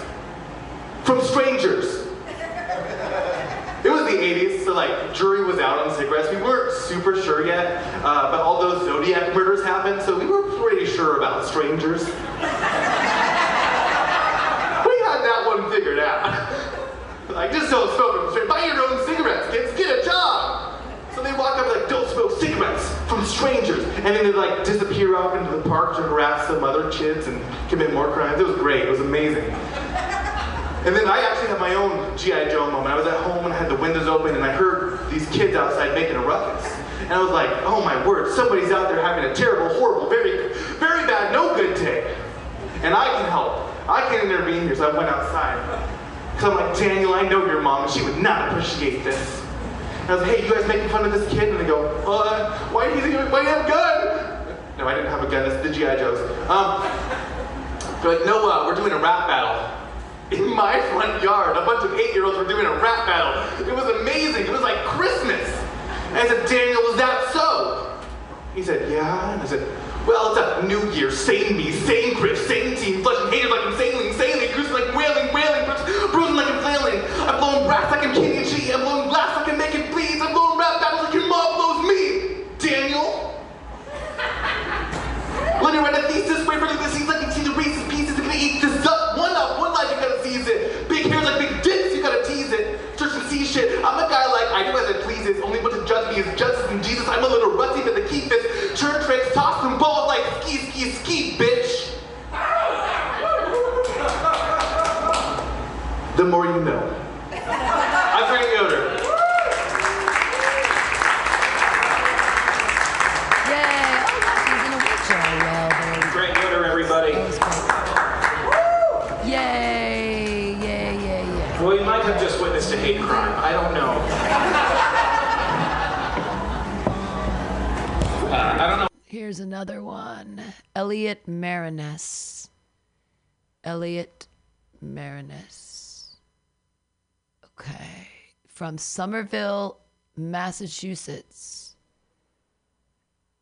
from strangers. It was the eighties, so like jury was out on cigarettes. We weren't super sure yet, uh, but all those Zodiac murders happened, so we were pretty sure about strangers. We had that one figured out. Like, just don't smoke them straight. Buy your own cigarettes, kids. Get a job. So they walk up like, don't smoke cigarettes from strangers, and then they like disappear off into the park to harass some other kids and commit more crimes. It was great. It was amazing. And then I actually had my own G I Joe moment. I was at home and I had the windows open and I heard these kids outside making a ruckus. And I was like, oh my word, somebody's out there having a terrible, horrible, very, very bad, no good day. And I can help. I can intervene here, so I went outside. So I'm like, Daniel, I know your mom, and she would not appreciate this. And I was like, hey, you guys making fun of this kid? And they go, uh, why do you think you might have a gun? No, I didn't have a gun, that's the G I Joes. Um, they're like, no, uh, we're doing a rap battle. In my front yard, a bunch of eight-year-olds were doing a rap battle. It was amazing. It was like Christmas. And I said, Daniel, was that so? He said, yeah. And I said, well, it's a new year. Same me, same grip, same team. Flushing haters like I'm sailing, sailing. Cruising like wailing, wailing. Bruising like I'm flailing. I've blown brass like I'm Kenny G. I've blown glass like I'm making bleeds. I've blown rap battles like your mom blows me, Daniel. Let me write a thesis, wait for the thesis. I can see the racist pieces. I'm gonna eat this up. One up, one life, you gotta seize it. Big hairs like big dicks, you gotta tease it. Church and see shit. I'm a guy like, I do as it pleases. Only what to judge me is justice and Jesus. I'm a little rusty, but the key fits. Turn tricks, toss them balls like ski, ski, ski, bitch. The more you know. I'm Frank Yoder. Yay. Oh, gosh, he's in a wheelchair. Well, baby. Frank Yoder, everybody. Yay, yay, yay, yay. Well, you might have just witnessed a hate crime. I don't know. Uh, I don't know. Here's another one. Elliot Mariness. Elliot Mariness. Okay. From Somerville, Massachusetts.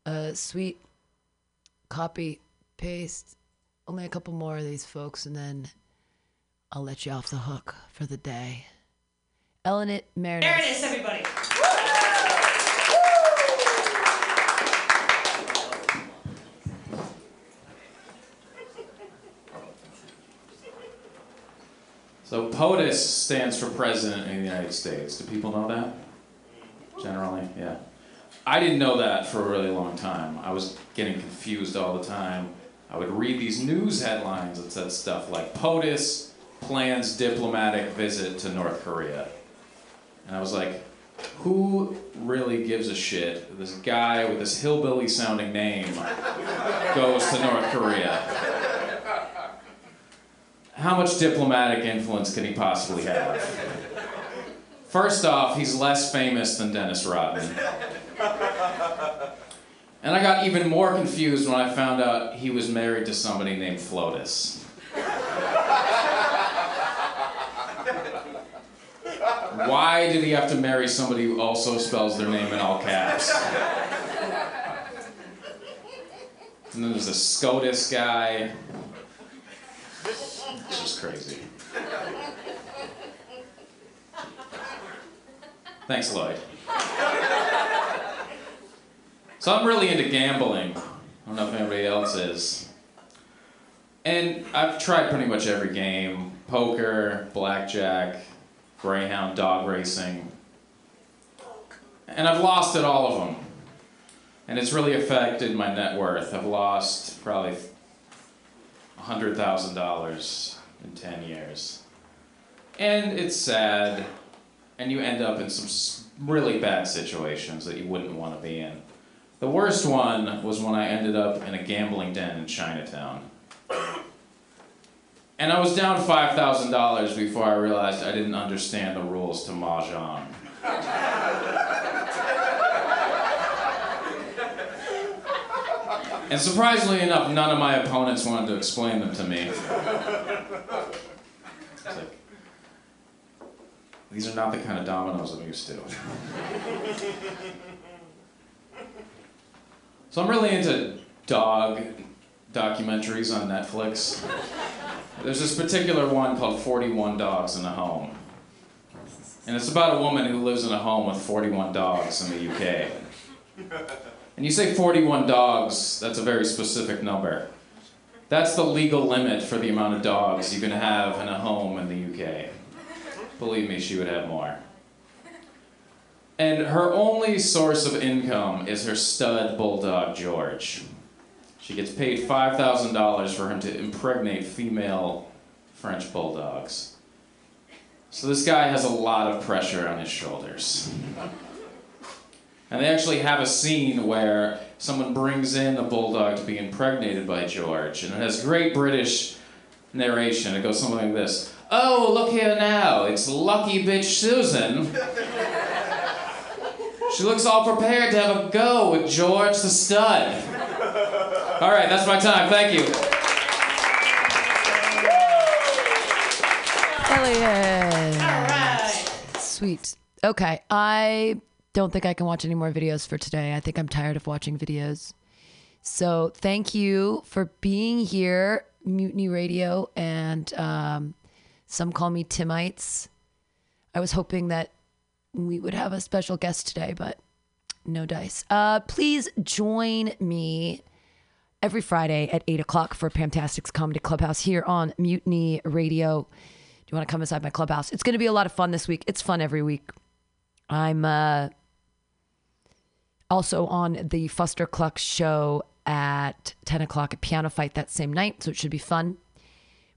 Uh, sweet. Copy. Paste. Only a couple more of these folks, and then I'll let you off the hook for the day. Elliot Mariness. There it is, everybody. So POTUS stands for President in the United States. Do people know that? Generally, yeah. I didn't know that for a really long time. I was getting confused all the time. I would read these news headlines that said stuff like, POTUS plans diplomatic visit to North Korea. And I was like, who really gives a shit? This guy with this hillbilly sounding name goes to North Korea. How much diplomatic influence can he possibly have? First off, he's less famous than Dennis Rodman. And I got even more confused when I found out he was married to somebody named FLOTUS. Why did he have to marry somebody who also spells their name in all caps? And then there's a SCOTUS guy. It's just crazy. Thanks, Lloyd. So I'm really into gambling. I don't know if anybody else is. And I've tried pretty much every game. Poker, blackjack, greyhound dog racing. And I've lost at all of them. And it's really affected my net worth. I've lost probably one hundred thousand dollars in ten years. And it's sad. And you end up in some really bad situations that you wouldn't want to be in. The worst one was when I ended up in a gambling den in Chinatown. And I was down five thousand dollars before I realized I didn't understand the rules to Mahjong. And surprisingly enough, none of my opponents wanted to explain them to me. It's like, these are not the kind of dominoes I'm used to. So I'm really into dog documentaries on Netflix. There's this particular one called forty-one Dogs in a Home. And it's about a woman who lives in a home with forty-one dogs in the U K. And you say forty-one dogs, that's a very specific number. That's the legal limit for the amount of dogs you can have in a home in the U K. Believe me, she would have more. And her only source of income is her stud bulldog, George. She gets paid five thousand dollars for him to impregnate female French bulldogs. So this guy has a lot of pressure on his shoulders. And they actually have a scene where someone brings in a bulldog to be impregnated by George, and it has great British narration. It goes something like this. "Oh, look here now, it's lucky bitch Susan. She looks all prepared to have a go with George the stud." All right, that's my time, thank you. Hell yeah. All right. Sweet. Okay, I don't think I can watch any more videos for today. I think I'm tired of watching videos. So thank you for being here, Mutiny Radio, and um, some call me Timites. I was hoping that we would have a special guest today, but no dice. Uh, please join me every Friday at eight o'clock for Pamtastic's Comedy Clubhouse here on Mutiny Radio. Do you want to come inside my clubhouse? It's going to be a lot of fun this week. It's fun every week. I'm uh, also on the Fuster Cluck show at ten o'clock at Piano Fight that same night, so it should be fun.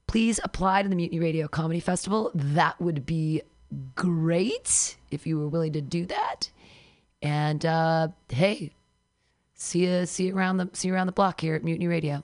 Please apply to the Mutiny Radio Comedy Festival. That would be great if you were willing to do that. And uh, hey, see you see you around the see you around the block here at Mutiny Radio.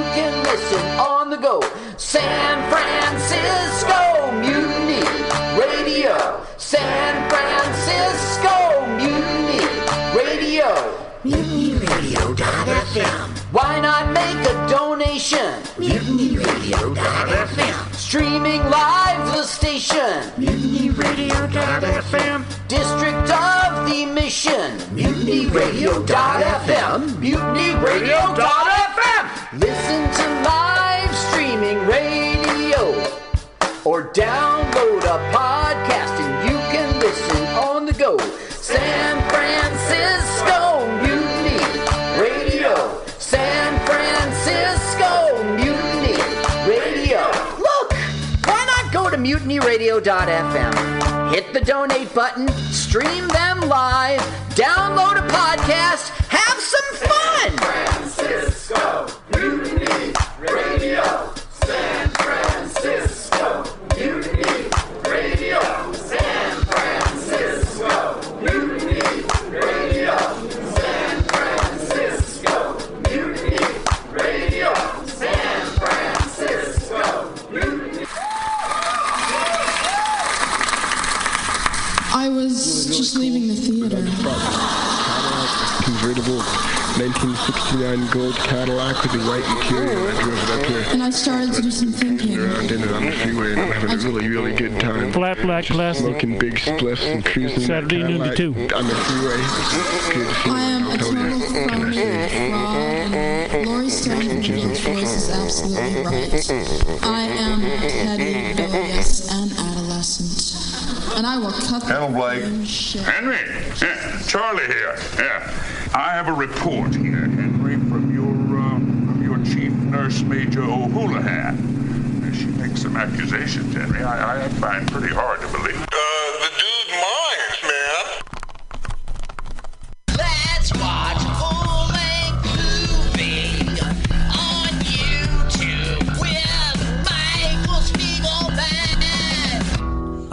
can listen on the go. San Francisco Mutiny Radio. San Francisco Mutiny Radio. Mutiny Radio dot f m. Why not make a donation? Mutiny Radio dot f m. Streaming live the station. Mutiny Radio dot f m. District of the Mission. Mutiny Radio dot f m. Mutiny Radio dot f m. Listen to live streaming radio or download a podcast and you can listen on the go. San Francisco Mutiny Radio. San Francisco Mutiny Radio. Look, why not go to mutiny radio dot f m? Hit the donate button, stream them live, download a podcast, have some fun! San Francisco Mutiny Radio. San Francisco Mutiny Radio. San Francisco Mutiny Radio. San Francisco Mutiny Radio. San Francisco Mutiny. I was just leaving the theater. Convertible nineteen sixty-nine gold Cadillac with the white interior. I drove it up here. And I started to do some thinking. Around in it on the freeway, and I'm having a really, really good time. Flat black glass. Smoking big spliffs and cruising. Saturday noon to two. On the freeway. Good to see you. I am a total phony fraud. Lori Stone's voice is absolutely right. I am Teddy, bilious, and adolescent. And I will cut the Hello, Blake. Henry. Yeah. Charlie here. Yeah. I have a report here, Henry, from your uh, from your chief nurse, Major O'Houlihan. She makes some accusations, Henry. I, I find pretty hard to believe. Uh, the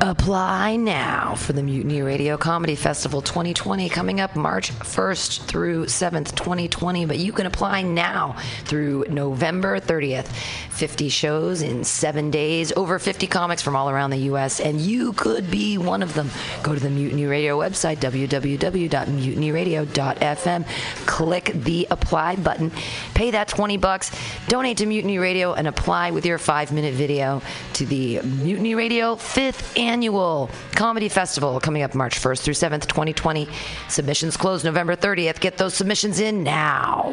Apply now for the Mutiny Radio Comedy Festival twenty twenty coming up March first through seventh, twenty twenty. But you can apply now through November thirtieth. fifty shows in seven days, over fifty comics from all around the U S, and you could be one of them. Go to the Mutiny Radio website, w w w dot mutiny radio dot f m. Click the apply button. Pay that twenty bucks. Donate to Mutiny Radio and apply with your five-minute video to the Mutiny Radio fifth Annual Annual Comedy Festival coming up March first through seventh, twenty twenty. Submissions close November thirtieth. Get those submissions in now.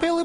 Billy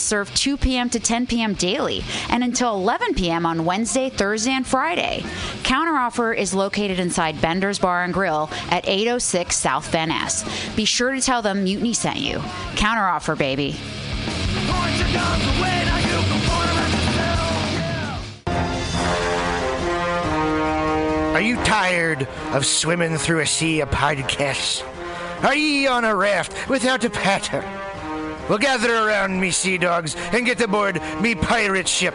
served two p.m. to ten p.m. daily and until eleven p.m. on Wednesday, Thursday, and Friday. Counter Offer is located inside Bender's Bar and Grill at eight oh six South Van Ness. Be sure to tell them Mutiny sent you. Counter Offer, baby. Are you tired of swimming through a sea of podcasts? Are ye on a raft without a paddle? Well, gather around, me sea dogs, and get aboard me pirate ship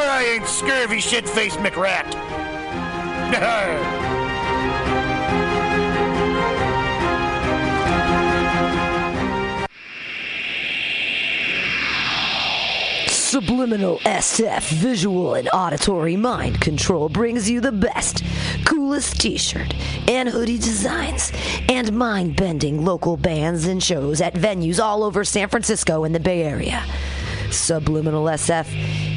I ain't scurvy shit-faced McRat. Subliminal S F Visual and Auditory Mind Control brings you the best, coolest t-shirt and hoodie designs and mind-bending local bands and shows at venues all over San Francisco and the Bay Area. Subliminal S F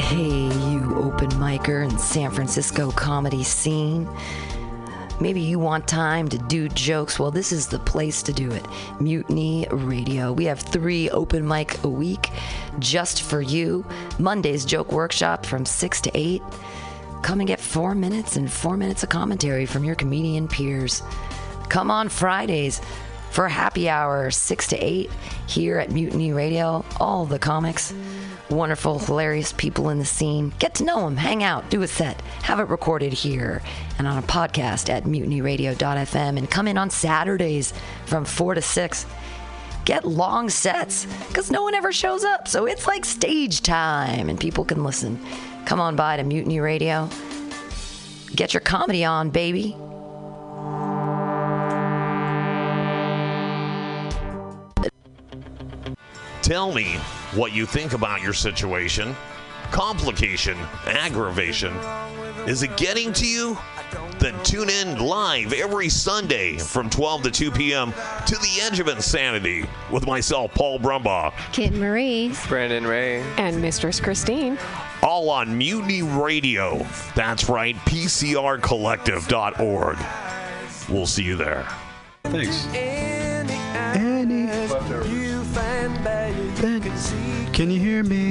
Hey, you open micer in San Francisco comedy scene. Maybe you want time to do jokes. Well, this is the place to do it. Mutiny Radio. We have three open mic a week just for you. Monday's joke workshop from six to eight. Come and get four minutes and four minutes of commentary from your comedian peers. Come on Fridays for happy hour six to eight here at Mutiny Radio. All the comics, wonderful, hilarious people in the scene. Get to know them, hang out, do a set, have it recorded here and on a podcast at mutiny radio dot f m, and come in on Saturdays from four to six. Get long sets because no one ever shows up, so it's like stage time and people can listen. Come on by to Mutiny Radio. Get your comedy on, baby. Tell me what you think about your situation. Complication, aggravation. Is it getting to you? Then tune in live every Sunday from twelve to two p.m. to The Edge of Insanity with myself, Paul Brumbaugh, Kit Marie, Brandon Ray, and Mistress Christine. All on Mutiny Radio. That's right, P C R collective dot org. We'll see you there. Thanks. Any, any. Ben, can you hear me?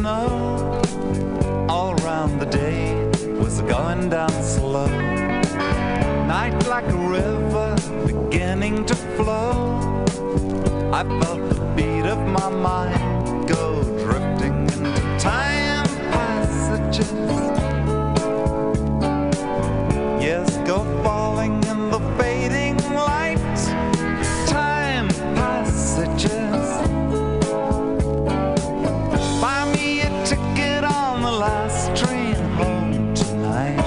snow all around the day was going down slow. Night like a river beginning to flow. I felt the beat of my mind go drifting into time passages. Yes, go falling in the fading light. Time passages. Buy me a ticket on the last train home tonight.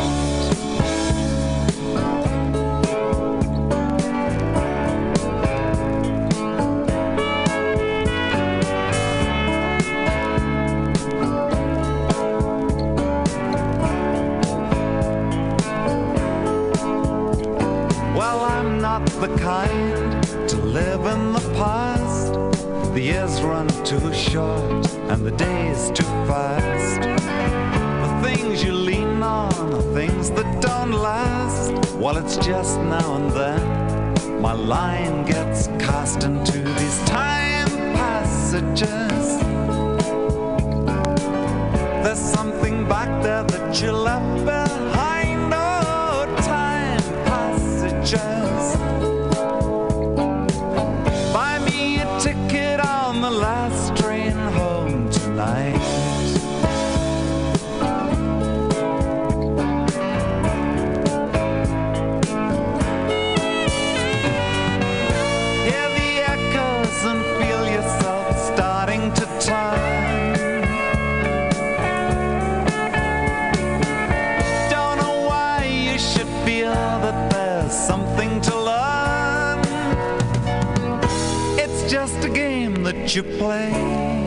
The kind to live in the past. The years run too short and the days too fast. The things you lean on are things that don't last. Well, it's just now and then my line gets cast into these time passages. There's something back there that you left behind. Oh, time passages. You play.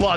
Law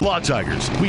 Law Tigers, we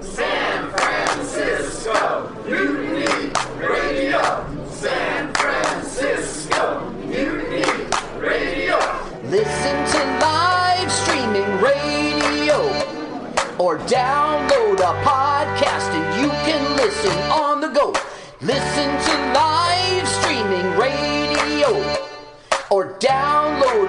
San Francisco, Mutiny Radio. San Francisco, Mutiny Radio. Listen to live streaming radio or download a podcast and you can listen on the go. Listen to live streaming radio or download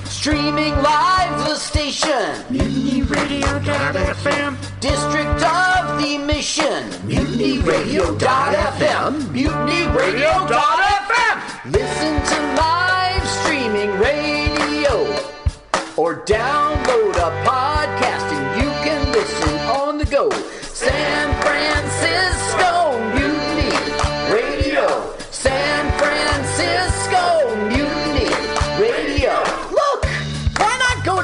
Streaming live the station. Mutiny Radio dot f m. District of the Mission. Mutiny Radio dot f m. Mutiny Radio dot f m. Listen to live streaming radio or download a podcast and you can listen.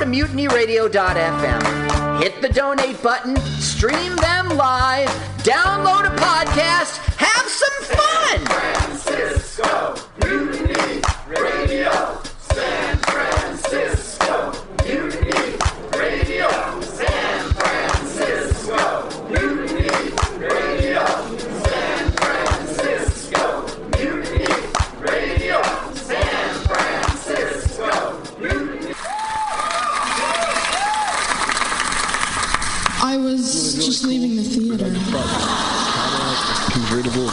mutiny radio dot f m. Hit the donate button, stream them live, download a podcast, have some fun! San Francisco, Mutiny Radio, San Francisco, Mutiny Radio, San Francisco, Mutiny Radio, San Francisco, Mutiny Radio, San Francisco, Mutiny. I was just leaving the theater. Convertible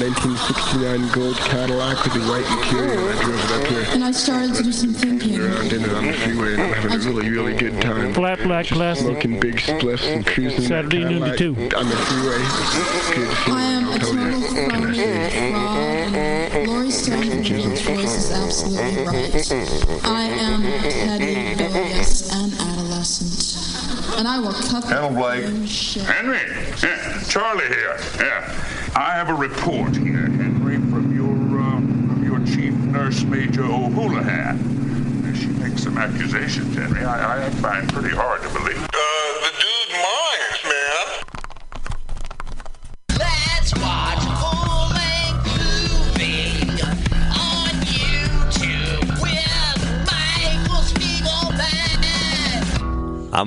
nineteen sixty-nine gold Cadillac with the white interior. I drove it up here. And I started to do some thinking. Around in it on the freeway, and I'm having I a really, really good time. Flat black classic. Smoking big spliffs and cruising Saturday noon to two. On the freeway. Good feeling. I am a total fraud. fraud. Lori Stone's voice is absolutely right. I am a petty, rebellious, and adolescent. And I will cut the like shit. Henry! Yeah. Charlie here. Yeah. I have a report here, Henry, from your uh, from your chief nurse, Major O'Houlihan. She makes some accusations, Henry. I, I find pretty hard to believe. Uh, the dude minds, man. Let's watch full-length movie on YouTube with Michael Spiegelman. I'm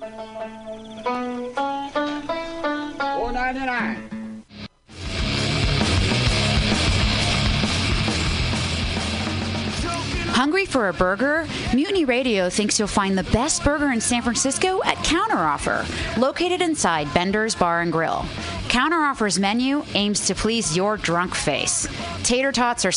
four ninety-nine. Hungry for a burger? Mutiny Radio thinks you'll find the best burger in San Francisco at Counter Offer, located inside Benders Bar and Grill. Counter Offer's menu aims to please your drunk face. Tater tots are